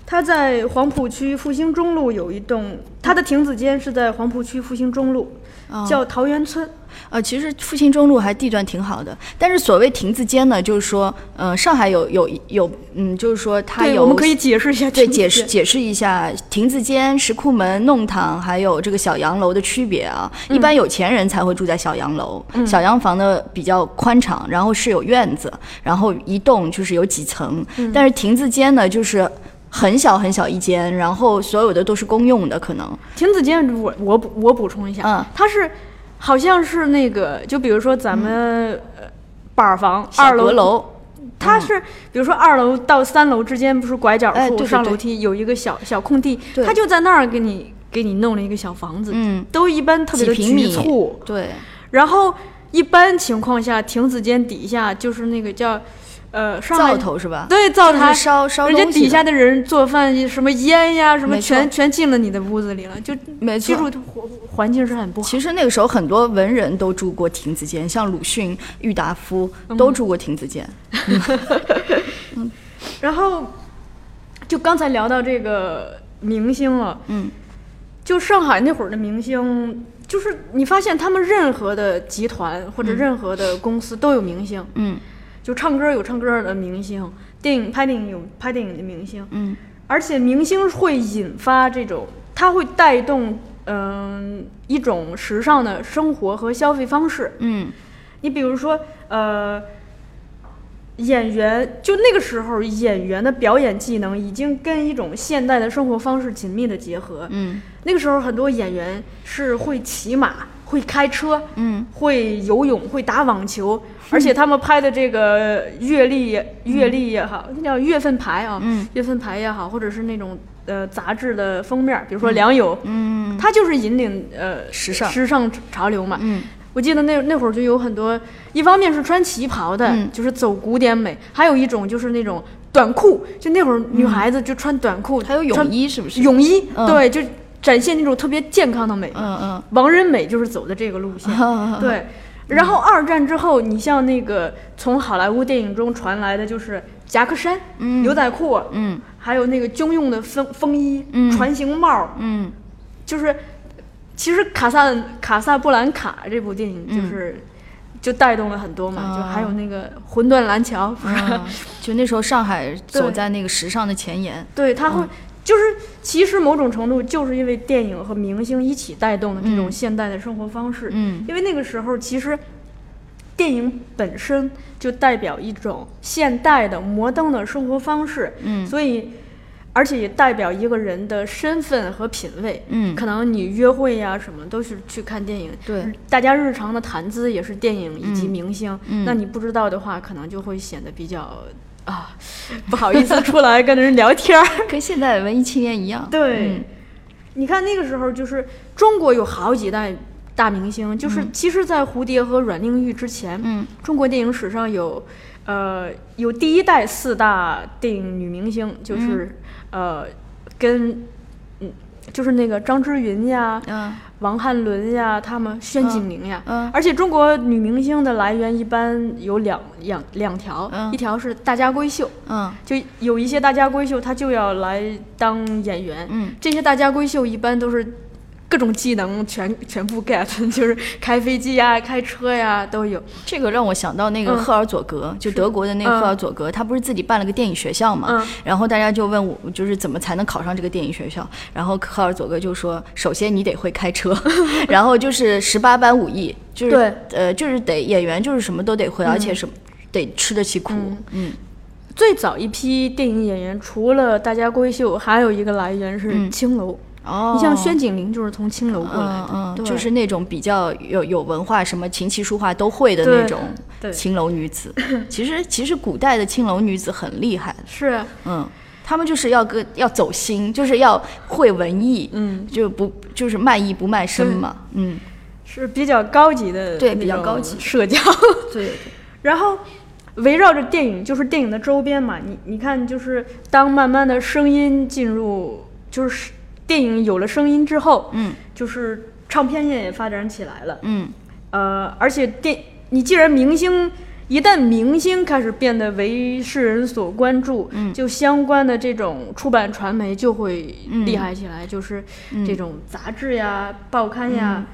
他在黄浦区复兴中路有一栋，他的亭子间是在黄浦区复兴中路、哦、叫桃源村。呃，其实复兴中路还地段挺好的，但是所谓亭子间呢，就是说呃，上海有有有嗯，就是说它有，我们可以解释一下，对，解释解释一下亭子间、石库门、弄堂还有这个小洋楼的区别啊、嗯、一般有钱人才会住在小洋楼、嗯、小洋房呢比较宽敞，然后是有院子，然后一栋就是有几层、嗯、但是亭子间呢就是很小很小一间，然后所有的都是公用的。可能亭子间，我我补我补充一下，嗯，它是好像是那个，就比如说咱们、嗯、板房二楼楼。它是比如说二楼到三楼之间不是拐角处上楼梯有一个小小空地，它就在那儿给你给你弄了一个小房子，嗯，都一般特别的局促。对，然后一般情况下亭子间底下就是那个叫呃灶头是吧？对，灶台烧烧人家底下的人做饭，什么烟呀什么全全进了你的屋子里了，就没错，居住环境是很不好。其实那个时候很多文人都住过亭子间，像鲁迅、郁达夫都住过亭子间。嗯嗯、然后就刚才聊到这个明星了，嗯，就上海那会儿的明星，就是你发现他们任何的集团或者任何的公司都有明星，嗯。嗯，就唱歌有唱歌的明星，电影拍电影有拍电影的明星，嗯，而且明星会引发这种，它会带动嗯、呃、一种时尚的生活和消费方式，嗯，你比如说呃演员，就那个时候演员的表演技能已经跟一种现代的生活方式紧密的结合，嗯，那个时候很多演员是会骑马。会开车，嗯，会游泳，会打网球，而且他们拍的这个月历、嗯、月历也好，那叫月份牌啊，嗯，月份牌也好，或者是那种呃杂志的封面，比如说良友，嗯，他就是引领呃时尚时尚潮流嘛，嗯，我记得那那会儿就有很多，一方面是穿旗袍的、嗯、就是走古典美，还有一种就是那种短裤，就那会儿女孩子就穿短裤、嗯、还有泳衣，是不是泳衣、嗯、对，就展现那种特别健康的美，嗯嗯，王仁美就是走的这个路线，嗯、对。然后二战之后，你像那个从好莱坞电影中传来的就是夹克衫、嗯、牛仔裤，嗯，还有那个军用的风风衣、嗯、船型帽，嗯，就是其实卡萨卡萨布兰卡这部电影就是、嗯、就带动了很多嘛，嗯、就还有那个魂断蓝桥，嗯、就那时候上海走在那个时尚的前沿，对，他会。嗯，就是其实某种程度就是因为电影和明星一起带动的这种现代的生活方式，嗯，因为那个时候其实电影本身就代表一种现代的摩登的生活方式，嗯，所以而且也代表一个人的身份和品味，嗯，可能你约会呀、啊、什么都是去看电影，对，大家日常的谈资也是电影以及明星，嗯，那你不知道的话可能就会显得比较啊，不好意思出来跟人聊天跟现在文艺青年一样。对、嗯，你看那个时候就是中国有好几代大明星，就是其实在蝴蝶和阮玲玉之前，嗯，中国电影史上有呃有第一代四大电影女明星，就是、嗯、呃跟嗯就是那个张之云呀、嗯、王翰伦呀，他们宣景翎呀、嗯嗯、而且中国女明星的来源一般有两两两条、嗯、一条是大家闺秀，嗯，就有一些大家闺秀她就要来当演员，嗯，这些大家闺秀一般都是各种技能全全部 get， 就是开飞机呀、开车呀都有。这个让我想到那个赫尔佐格，嗯、就德国的那个赫尔佐格，嗯、他不是自己办了个电影学校嘛、嗯？然后大家就问我，就是怎么才能考上这个电影学校？然后赫尔佐格就说，首先你得会开车，然后就是十八般武艺，就是呃，就是得演员就是什么都得会，嗯、而且什么得吃得起苦，嗯。嗯，最早一批电影演员，除了大家闺秀，还有一个来源是青楼。嗯，哦，你像宣景翎就是从青楼过来的，嗯嗯、就是那种比较有有文化，什么琴棋书画都会的那种青楼女子。其实其实古代的青楼女子很厉害，是，嗯，她们就是要个要走心，就是要会文艺，嗯，就不就是卖艺不卖身嘛，嗯，是比较高级的，对，比较高级社交，对。对，然后围绕着电影，就是电影的周边嘛，你你看，就是当慢慢的声音进入，就是。电影有了声音之后，嗯，就是唱片业也发展起来了，嗯，呃，而且电，你既然明星，一旦明星开始变得为世人所关注，嗯，就相关的这种出版传媒就会厉害起来，嗯、就是这种杂志呀、嗯、报刊呀。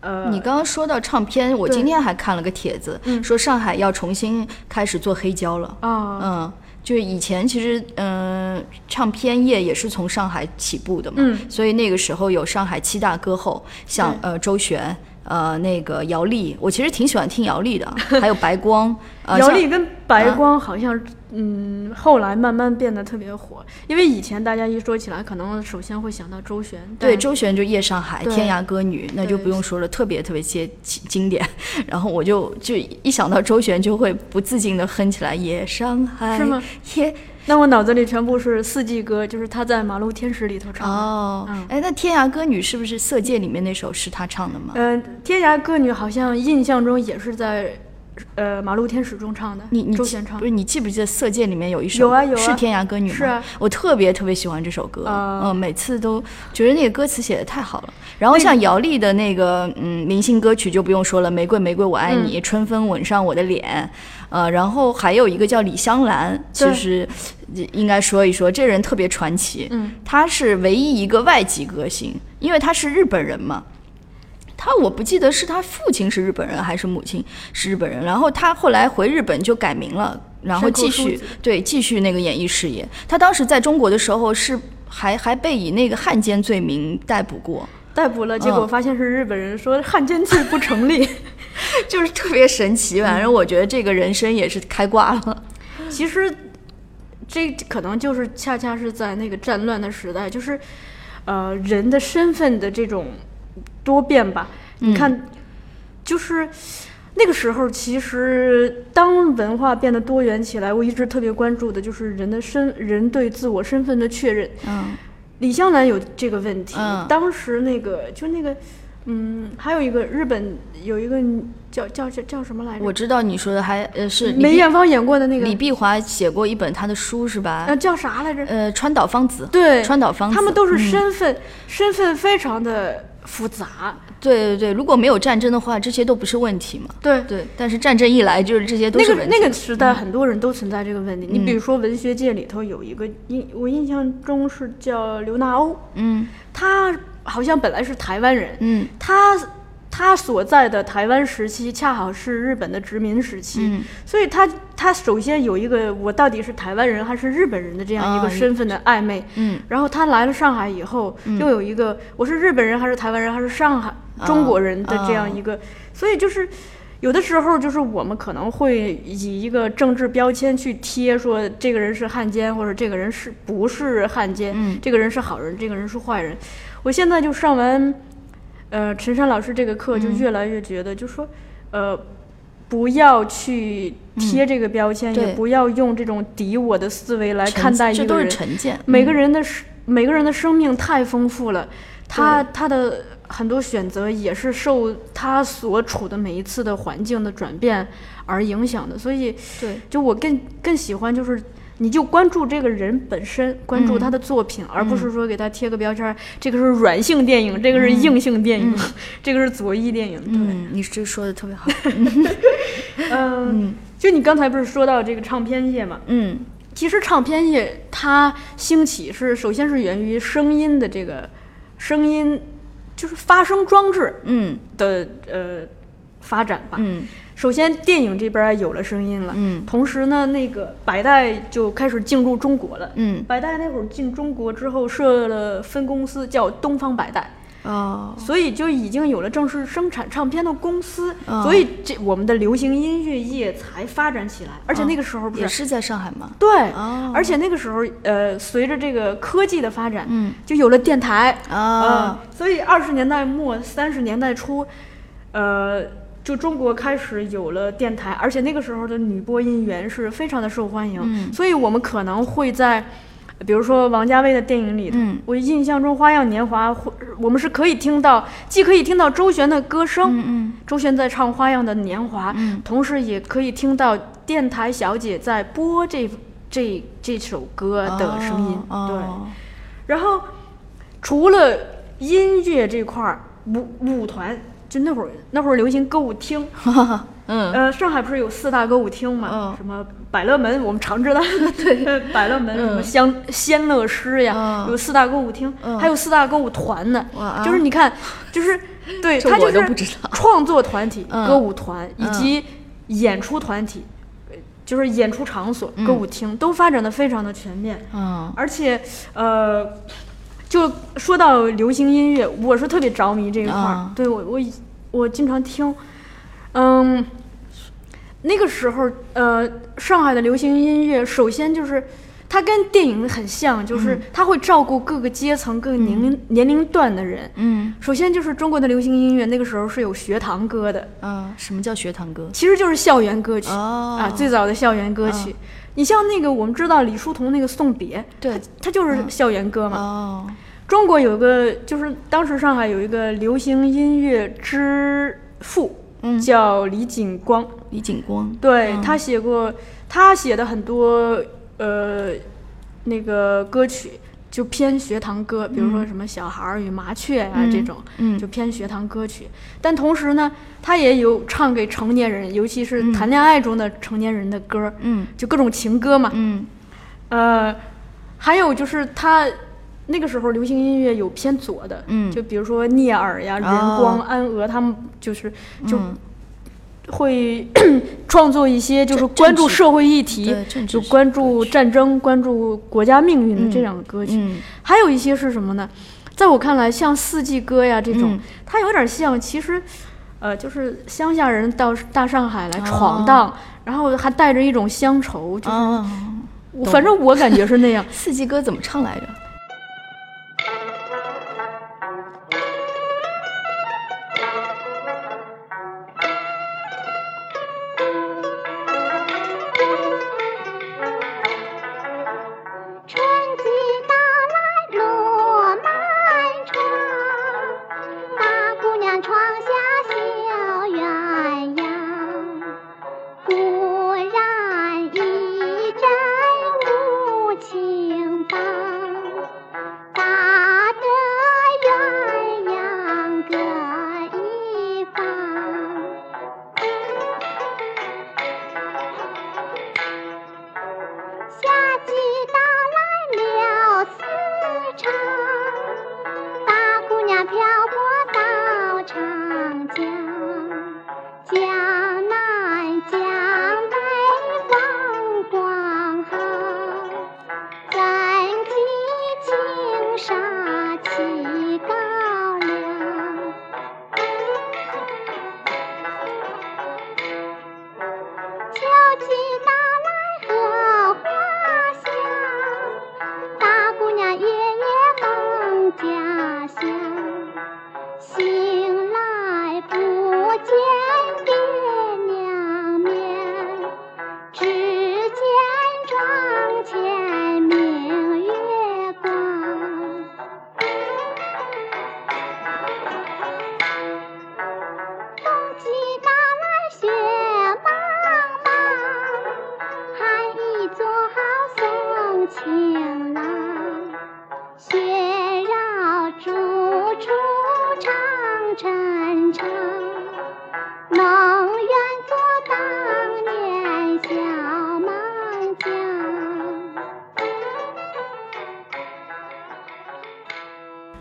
嗯，呃，你刚刚说到唱片，我今天还看了个帖子，嗯、说上海要重新开始做黑胶了，啊，嗯。就以前其实嗯、呃，唱片业也是从上海起步的嘛，嗯，所以那个时候有上海七大歌后，像、嗯、呃周璇、呃那个姚丽，我其实挺喜欢听姚丽的，还有白光。呃、姚丽跟白光好像、啊、嗯，后来慢慢变得特别火，因为以前大家一说起来可能首先会想到周璇，对，周璇就夜上海、天涯歌女，那就不用说了，特别特别接经典。然后我就就一想到周璇就会不自禁地哼起来夜上海，是吗？夜，那我脑子里全部是四季歌，就是他在《马路天使》里头唱的。哦，哎、嗯，那《天涯歌女》是不是《色戒》里面那首是他唱的吗？嗯、呃，《天涯歌女》好像印象中也是在，呃，《马路天使》中唱的。你你周璇唱，不是你记不记得《色戒》里面有一首有啊有啊是《天涯歌女》吗？是啊，我特别特别喜欢这首歌，嗯、呃，每次都觉得那个歌词写的太好了。然后像姚丽的那个嗯明星歌曲就不用说了，《玫瑰玫瑰我爱你》，嗯，《春风吻上我的脸》。呃，然后还有一个叫李香兰，其实应该说一说，这人特别传奇。嗯，他是唯一一个外籍歌星，因为他是日本人嘛。他我不记得是他父亲是日本人还是母亲是日本人，然后他后来回日本就改名了，然后继续对继续那个演艺事业。他当时在中国的时候是还还被以那个汉奸罪名逮捕过。逮捕了，结果发现是日本人，说汉奸罪不成立，就是特别神奇。反正我觉得这个人生也是开挂了。其实，这可能就是恰恰是在那个战乱的时代，就是，呃，人的身份的这种多变吧。你看，嗯、就是。那个时候其实当文化变得多元起来，我一直特别关注的就是人的身人对自我身份的确认。嗯，李香兰有这个问题。嗯，当时那个就那个嗯还有一个日本有一个叫叫叫什么来着，我知道你说的，还呃是梅艳芳演过的那个，李碧华写过一本她的书是吧？呃叫啥来着？呃川岛芳子。对，川岛芳子，他们都是身份、嗯、身份非常的复杂。对对对，如果没有战争的话，这些都不是问题嘛。对对，但是战争一来，就是这些都是问题。那个那个时代，很多人都存在这个问题。嗯、你比如说，文学界里头有一个印，我印象中是叫刘娜欧，嗯，他好像本来是台湾人，嗯，他他所在的台湾时期恰好是日本的殖民时期，嗯、所以他他首先有一个我到底是台湾人还是日本人的这样一个身份的暧昧，嗯，然后他来了上海以后，嗯、又有一个我是日本人还是台湾人还是上海中国人的这样一个，嗯、所以就是有的时候就是我们可能会以一个政治标签去贴，说这个人是汉奸或者这个人是不是汉奸，嗯、这个人是好人这个人是坏人。我现在就上完呃陈山老师这个课，就越来越觉得就说、嗯、呃不要去贴这个标签，嗯、也不要用这种敌我的思维来看待一个人，这都是成见。嗯、每个人的每个人的生命太丰富了，他他的很多选择也是受他所处的每一次的环境的转变而影响的，所以对，就我更更喜欢就是你就关注这个人本身，关注他的作品，嗯、而不是说给他贴个标签，嗯、这个是软性电影，这个是硬性电影，嗯、这个是左翼电影。对，嗯、你这说的特别好。呃、嗯，就你刚才不是说到这个唱片业嘛？嗯，其实唱片业它兴起是首先是源于声音的这个声音，就是发声装置嗯的呃发展吧。嗯。首先，电影这边有了声音了，嗯，同时呢，那个百代就开始进入中国了，嗯，百代那会儿进中国之后设了分公司叫东方百代，哦，所以就已经有了正式生产唱片的公司，哦、所以这我们的流行音乐业才发展起来，而且那个时候不是、哦、也是在上海吗？对，哦、而且那个时候呃，随着这个科技的发展，嗯，就有了电台啊、哦呃，所以二十年代末三十年代初，呃。就中国开始有了电台，而且那个时候的女播音员是非常的受欢迎，嗯、所以我们可能会在比如说王家卫的电影里头，嗯、我印象中《花样年华》我们是可以听到，既可以听到周璇的歌声，嗯嗯、周璇在唱《花样的年华》，嗯、同时也可以听到电台小姐在播这这这首歌的声音，哦、对，哦、然后除了音乐这块儿，舞舞团就那会儿，那会儿流行歌舞厅，嗯，呃，上海不是有四大歌舞厅嘛？哦、什么百乐门，我们常知道，对，百乐门，嗯、什么香仙乐师呀，哦、有四大歌舞厅，哦、还有四大歌舞团呢。啊、就是你看，就是对，他就是创作团体、嗯、歌舞团以及演出团体，嗯、就是演出场所、歌舞厅、嗯、都发展的非常的全面。嗯，而且呃。就说到流行音乐，我是特别着迷这一块儿。嗯、对我，我我经常听。嗯，那个时候呃上海的流行音乐首先就是它跟电影很像，就是它会照顾各个阶层、嗯、各个年龄、嗯、年龄段的人。嗯，首先就是中国的流行音乐那个时候是有学堂歌的。嗯，什么叫学堂歌？其实就是校园歌曲、哦、啊，最早的校园歌曲、哦、你像那个我们知道李叔同那个送别，对，它它就是校园歌嘛、嗯、哦，中国有个就是当时上海有一个流行音乐之父、嗯、叫李景光。李景光，对、嗯、他写过他写的很多呃，那个歌曲就偏学堂歌，比如说什么《小孩与麻雀》啊、嗯、这种，就偏学堂歌曲、嗯。但同时呢，他也有唱给成年人，尤其是谈恋爱中的成年人的歌，嗯，就各种情歌嘛，嗯，呃，还有就是他那个时候流行音乐有偏左的，嗯，就比如说聂耳呀、任光、安娥，他们就是就。嗯，会创作一些就是关注社会议题，就关注战争、关注国家命运的这样的歌曲、嗯嗯、还有一些是什么呢？在我看来像四季歌呀这种、嗯、它有点像其实呃就是乡下人到大上海来闯荡、哦、然后还带着一种乡愁，就是、哦、反正我感觉是那样。四季歌怎么唱来着？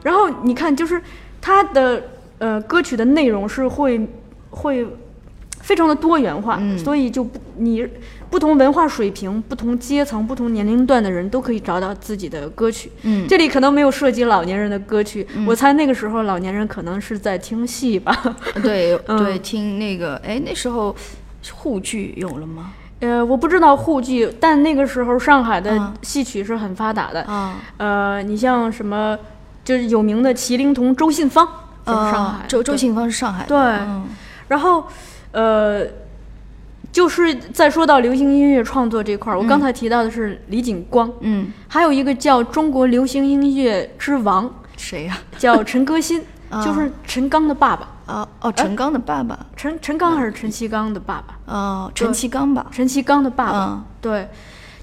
然后你看就是它的呃歌曲的内容是会会非常的多元化、嗯、所以就不你不同文化水平、不同阶层、不同年龄段的人都可以找到自己的歌曲。嗯，这里可能没有涉及老年人的歌曲、嗯、我猜那个时候老年人可能是在听戏吧。对对、嗯、听那个哎那时候沪剧有了吗？呃，我不知道沪剧，但那个时候上海的戏曲是很发达的啊、嗯。呃，你像什么就是有名的麒麟童周信芳，就是上海、哦、周周信芳是上海的，对、嗯、然后呃就是再说到流行音乐创作这块、嗯、我刚才提到的是李景光，嗯，还有一个叫中国流行音乐之王，谁呀、啊、叫陈歌辛、哦、就是陈刚的爸爸。哦哦，陈刚的爸爸、呃、陈陈刚还是陈其刚的爸爸？哦，陈其刚吧，陈其刚的爸爸、嗯、对，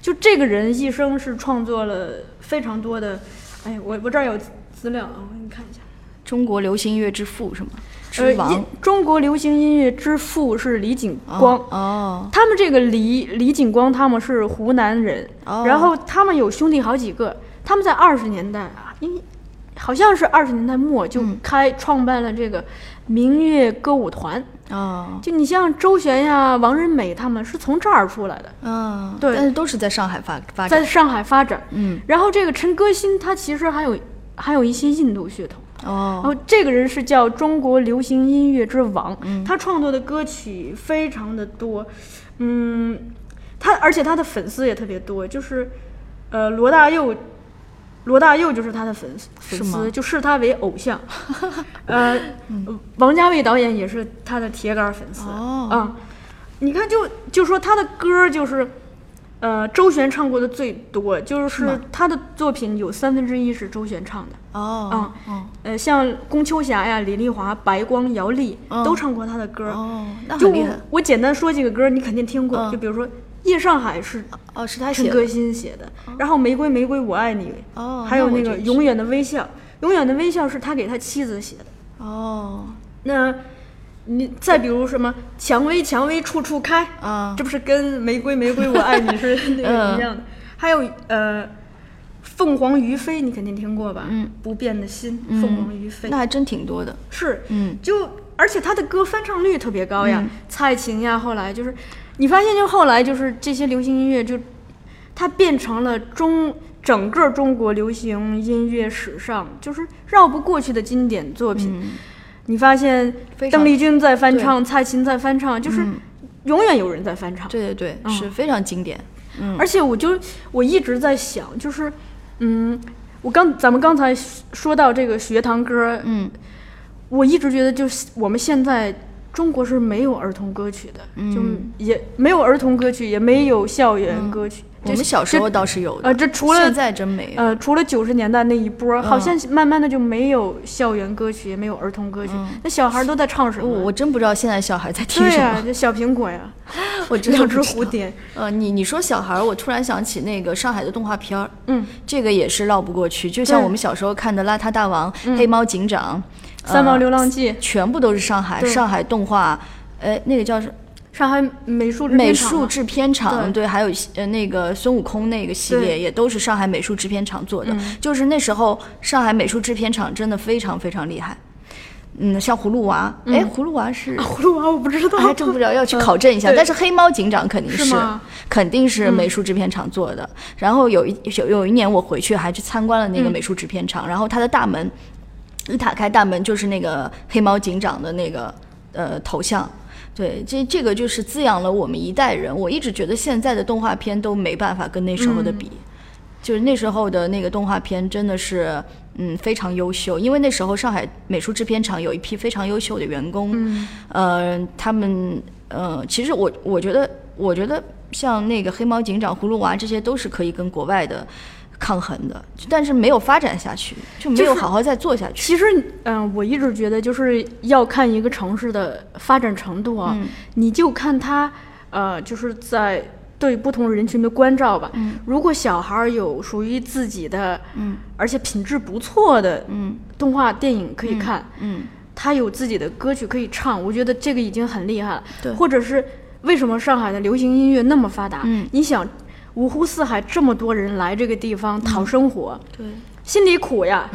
就这个人一生是创作了非常多的，哎我我这儿有资料啊，我给你看一下。中国流行音乐之父是吗？之王、呃、中国流行音乐之父是李景光。 哦, 哦他们这个李李景光他们是湖南人、哦、然后他们有兄弟好几个，他们在二十年代啊，应好像是二十年代末就开、嗯、创办了这个民乐歌舞团。哦，就你像周璇呀、王仁美他们是从这儿出来的。嗯、哦、对，但是都是在上海发发展，在上海发展。嗯，然后这个陈歌辛他其实还有还有一些印度血统哦，然后这个人是叫中国流行音乐之王，嗯、他创作的歌曲非常的多，嗯，他而且他的粉丝也特别多，就是呃罗大佑。罗大佑就是他的粉丝，粉丝就视他为偶像。呃，嗯、王家卫导演也是他的铁杆粉丝。哦，啊、嗯，你看就，就就说他的歌就是，呃，周璇唱过的最多，就是他的作品有三分之一是周璇唱的。哦，嗯，哦、呃，像龚秋霞呀、李丽华、白光、姚丽、哦、都唱过他的歌。哦，那很厉害。就我简单说几个歌，你肯定听过，嗯、就比如说。夜上海是哦，是他写的，陈歌辛写的。哦、然后玫瑰玫瑰我爱你，哦，还有那个永远的微笑，永远的微笑是他给他妻子写的。哦，那你再比如什么蔷薇蔷薇处处开啊，哦、这不是跟玫瑰玫瑰我爱你是那个一样的？嗯、还有呃，凤凰于飞你肯定听过吧？嗯，不变的心，凤凰于飞、嗯，那还真挺多的。是，嗯，就而且他的歌翻唱率特别高呀，嗯、蔡琴呀，后来就是。你发现就后来就是这些流行音乐就它变成了中整个中国流行音乐史上就是绕不过去的经典作品、嗯、你发现邓丽君在翻唱，蔡琴在翻唱，就是永远有人在翻唱，对对对、嗯、是非常经典、嗯、而且我就我一直在想就是嗯我刚咱们刚才说到这个学堂歌，嗯，我一直觉得就是我们现在中国是没有儿童歌曲的，嗯、就也没有儿童歌曲，也没有校园歌曲。嗯、我们小时候倒是有的，呃，这除了现在真没有，呃，除了九十年代那一波，嗯、好像慢慢的就没有校园歌曲，也没有儿童歌曲。嗯、那小孩都在唱什么？我真不知道现在小孩在听什么。对呀、啊，这小苹果呀，我知道两只蝴蝶。呃，你你说小孩，我突然想起那个上海的动画片儿，嗯，这个也是绕不过去。就像我们小时候看的《邋遢大王》嗯《黑猫警长》。三毛流浪记、呃、全部都是上海上海动画，呃，那个叫什么？上海美术制片厂美术制片厂 对, 对，还有呃那个孙悟空那个系列也都是上海美术制片厂做的，就是那时候上海美术制片厂真的非常非常厉害。嗯，像葫芦娃，哎、嗯，葫芦娃是、啊、葫芦娃，我不知道，还真不知道，要去考证一下。嗯、但是黑猫警长肯定是，是肯定是美术制片厂做的。嗯、然后有一有有一年我回去还去参观了那个美术制片厂，嗯、然后它的大门。一打开大门就是那个黑猫警长的那个呃头像，对，这这个就是滋养了我们一代人。我一直觉得现在的动画片都没办法跟那时候的比，嗯、就是那时候的那个动画片真的是嗯非常优秀，因为那时候上海美术制片厂有一批非常优秀的员工，嗯、呃，他们呃，其实我我觉得我觉得像那个黑猫警长、葫芦娃这些都是可以跟国外的。抗衡的，但是没有发展下去，就没有好好再做下去。就是、其实，嗯、呃，我一直觉得就是要看一个城市的发展程度啊，嗯、你就看它，呃，就是在对不同人群的关照吧。嗯、如果小孩有属于自己的，嗯，而且品质不错的，嗯，动画电影可以看，嗯，嗯他有自己的歌曲可以唱，我觉得这个已经很厉害了。对，或者是为什么上海的流行音乐那么发达？嗯，你想。五湖四海这么多人来这个地方讨生活、嗯、对心里苦呀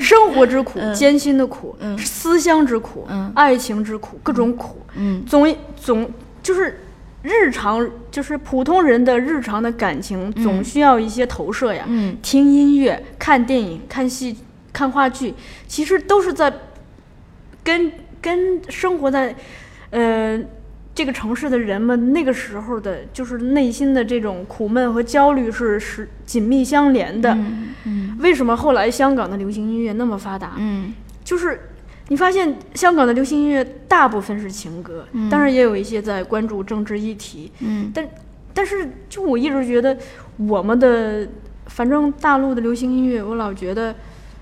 生活之苦、嗯、艰辛的苦、嗯、思乡之苦、嗯、爱情之苦各种苦、嗯、总总就是日常就是普通人的日常的感情总需要一些投射呀、嗯、听音乐看电影看戏看话剧其实都是在跟跟生活在呃这个城市的人们那个时候的就是内心的这种苦闷和焦虑是是紧密相连的、嗯嗯、为什么后来香港的流行音乐那么发达、嗯、就是你发现香港的流行音乐大部分是情歌、嗯、当然也有一些在关注政治议题、嗯、但但是就我一直觉得我们的反正大陆的流行音乐我老觉得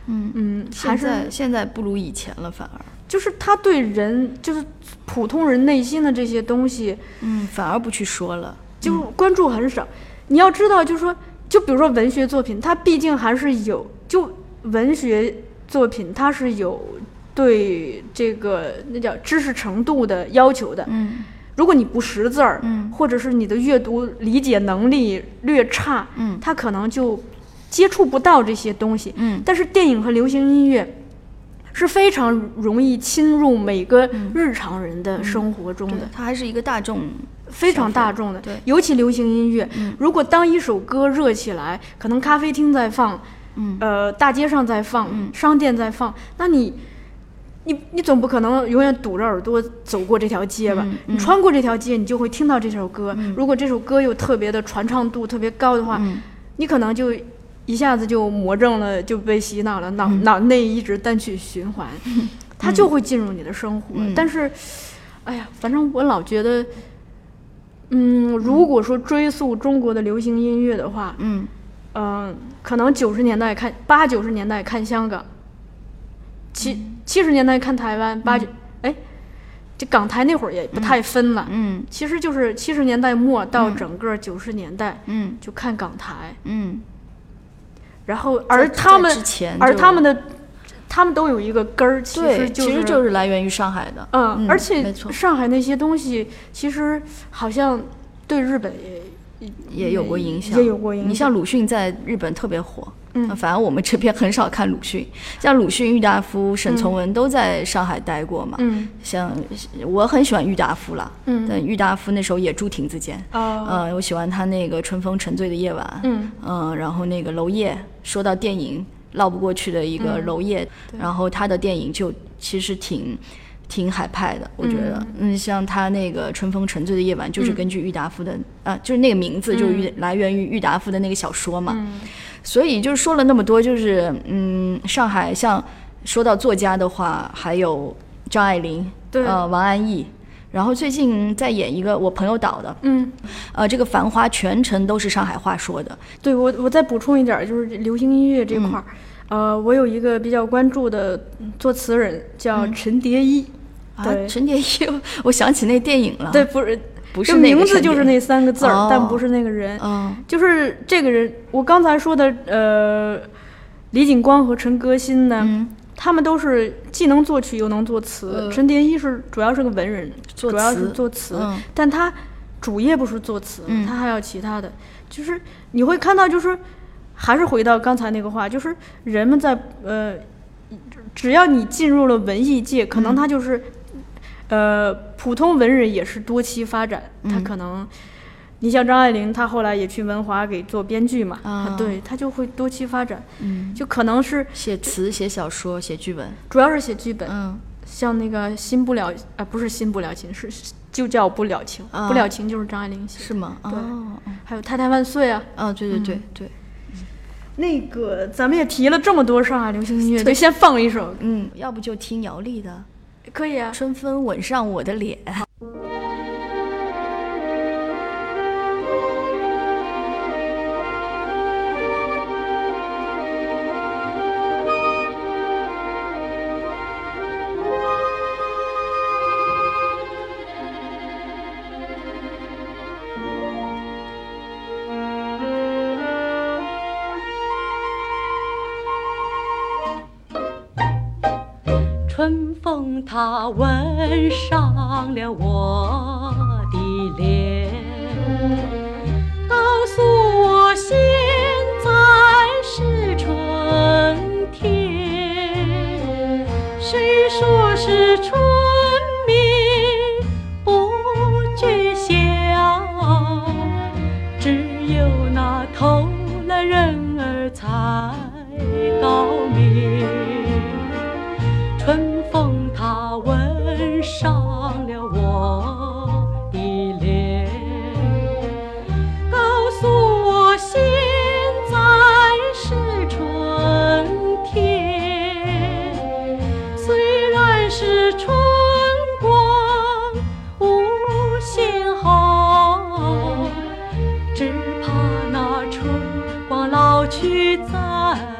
嗯嗯还是现在现在不如以前了反而就是他对人，就是普通人内心的这些东西，嗯，反而不去说了，就关注很少。嗯、你要知道，就是说，就比如说文学作品，它毕竟还是有，就文学作品它是有对这个那叫知识程度的要求的。嗯，如果你不识字儿，嗯，或者是你的阅读理解能力略差，嗯，它可能就接触不到这些东西。嗯，但是电影和流行音乐。是非常容易侵入每个日常人的生活中的，嗯嗯、它还是一个大众，非常大众的。对，尤其流行音乐，嗯、如果当一首歌热起来，可能咖啡厅在放，嗯，呃，大街上在放，嗯，商店在放，那你，你你总不可能永远堵着耳朵走过这条街吧？嗯嗯、你穿过这条街，你就会听到这首歌。嗯、如果这首歌又特别的传唱度特别高的话，嗯、你可能就一下子就魔怔了，就被洗脑了，脑、嗯、脑内一直单曲循环，嗯、它就会进入你的生活。嗯、但是，哎呀，反正我老觉得。嗯，如果说追溯中国的流行音乐的话，嗯，呃、可能九十年代看八九十年代看香港，七七十年代看台湾，八九哎，这港台那会儿也不太分了，嗯，嗯其实就是七十年代末到整个九十年代，嗯，就看港台，嗯，然后而他们而他们的。他们都有一个根儿，其实、就是、其实就是来源于上海的，嗯，嗯而且上海那些东西其实好像对日本也也有过影响，也有过影响。你像鲁迅在日本特别火，嗯，反正我们这边很少看鲁迅，像鲁迅、郁达夫、沈从文都在上海待过嘛，嗯，像我很喜欢郁达夫啦，嗯，但郁达夫那时候也住亭子间，哦，嗯、呃，我喜欢他那个《春风沉醉的夜晚》，嗯，嗯、呃，然后那个娄烨，说到电影。绕不过去的一个娄烨、嗯、然后他的电影就其实挺挺海派的，我觉得，嗯，嗯像他那个《春风沉醉的夜晚》就是根据郁达夫的、嗯、啊，就是那个名字就是来源于郁达夫的那个小说嘛，嗯、所以就是说了那么多，就是嗯，上海像说到作家的话，还有张爱玲，对，呃，王安忆。然后最近在演一个我朋友导的，嗯，呃，这个《繁花》全程都是上海话说的。对，我我再补充一点，就是流行音乐这块儿，嗯、呃，我有一个比较关注的作词人叫陈蝶衣，嗯、对、啊，陈蝶衣，我想起那电影了。对，不是不是那个，名字就是那三个字儿，哦、但不是那个人，哦、就是这个人。我刚才说的，呃，李景光和陈歌辛呢。嗯他们都是既能作曲又能作词，呃、陈蝶衣是主要是个文人，主要是作词，嗯、但他主业不是作词，嗯、他还有其他的。就是你会看到，就是还是回到刚才那个话，就是人们在呃，只要你进入了文艺界，可能他就是、嗯、呃，普通文人也是多期发展，嗯、他可能。你像张爱玲，她后来也去文华给做编剧嘛，哦、对，她就会多期发展，嗯、就可能是写词、写小说、写剧本，主要是写剧本。嗯，像那个《新不了》啊、呃，不是《新不了情》，是就叫《不了情》，哦，《不了情》就是张爱玲写的，是吗？对，哦、还有《太太万岁》啊，啊、哦，对对对、嗯、对。那个咱们也提了这么多上海流行音乐，就先放一首，嗯，要不就听姚丽的，可以啊，《春风吻上我的脸》。它吻上了我的脸，告诉我现在是春天。谁说是春眠不觉晓？只有那偷了人儿才高明。春风。它吻上了我的脸，告诉我现在是春天。虽然是春光无限好，只怕那春光老去在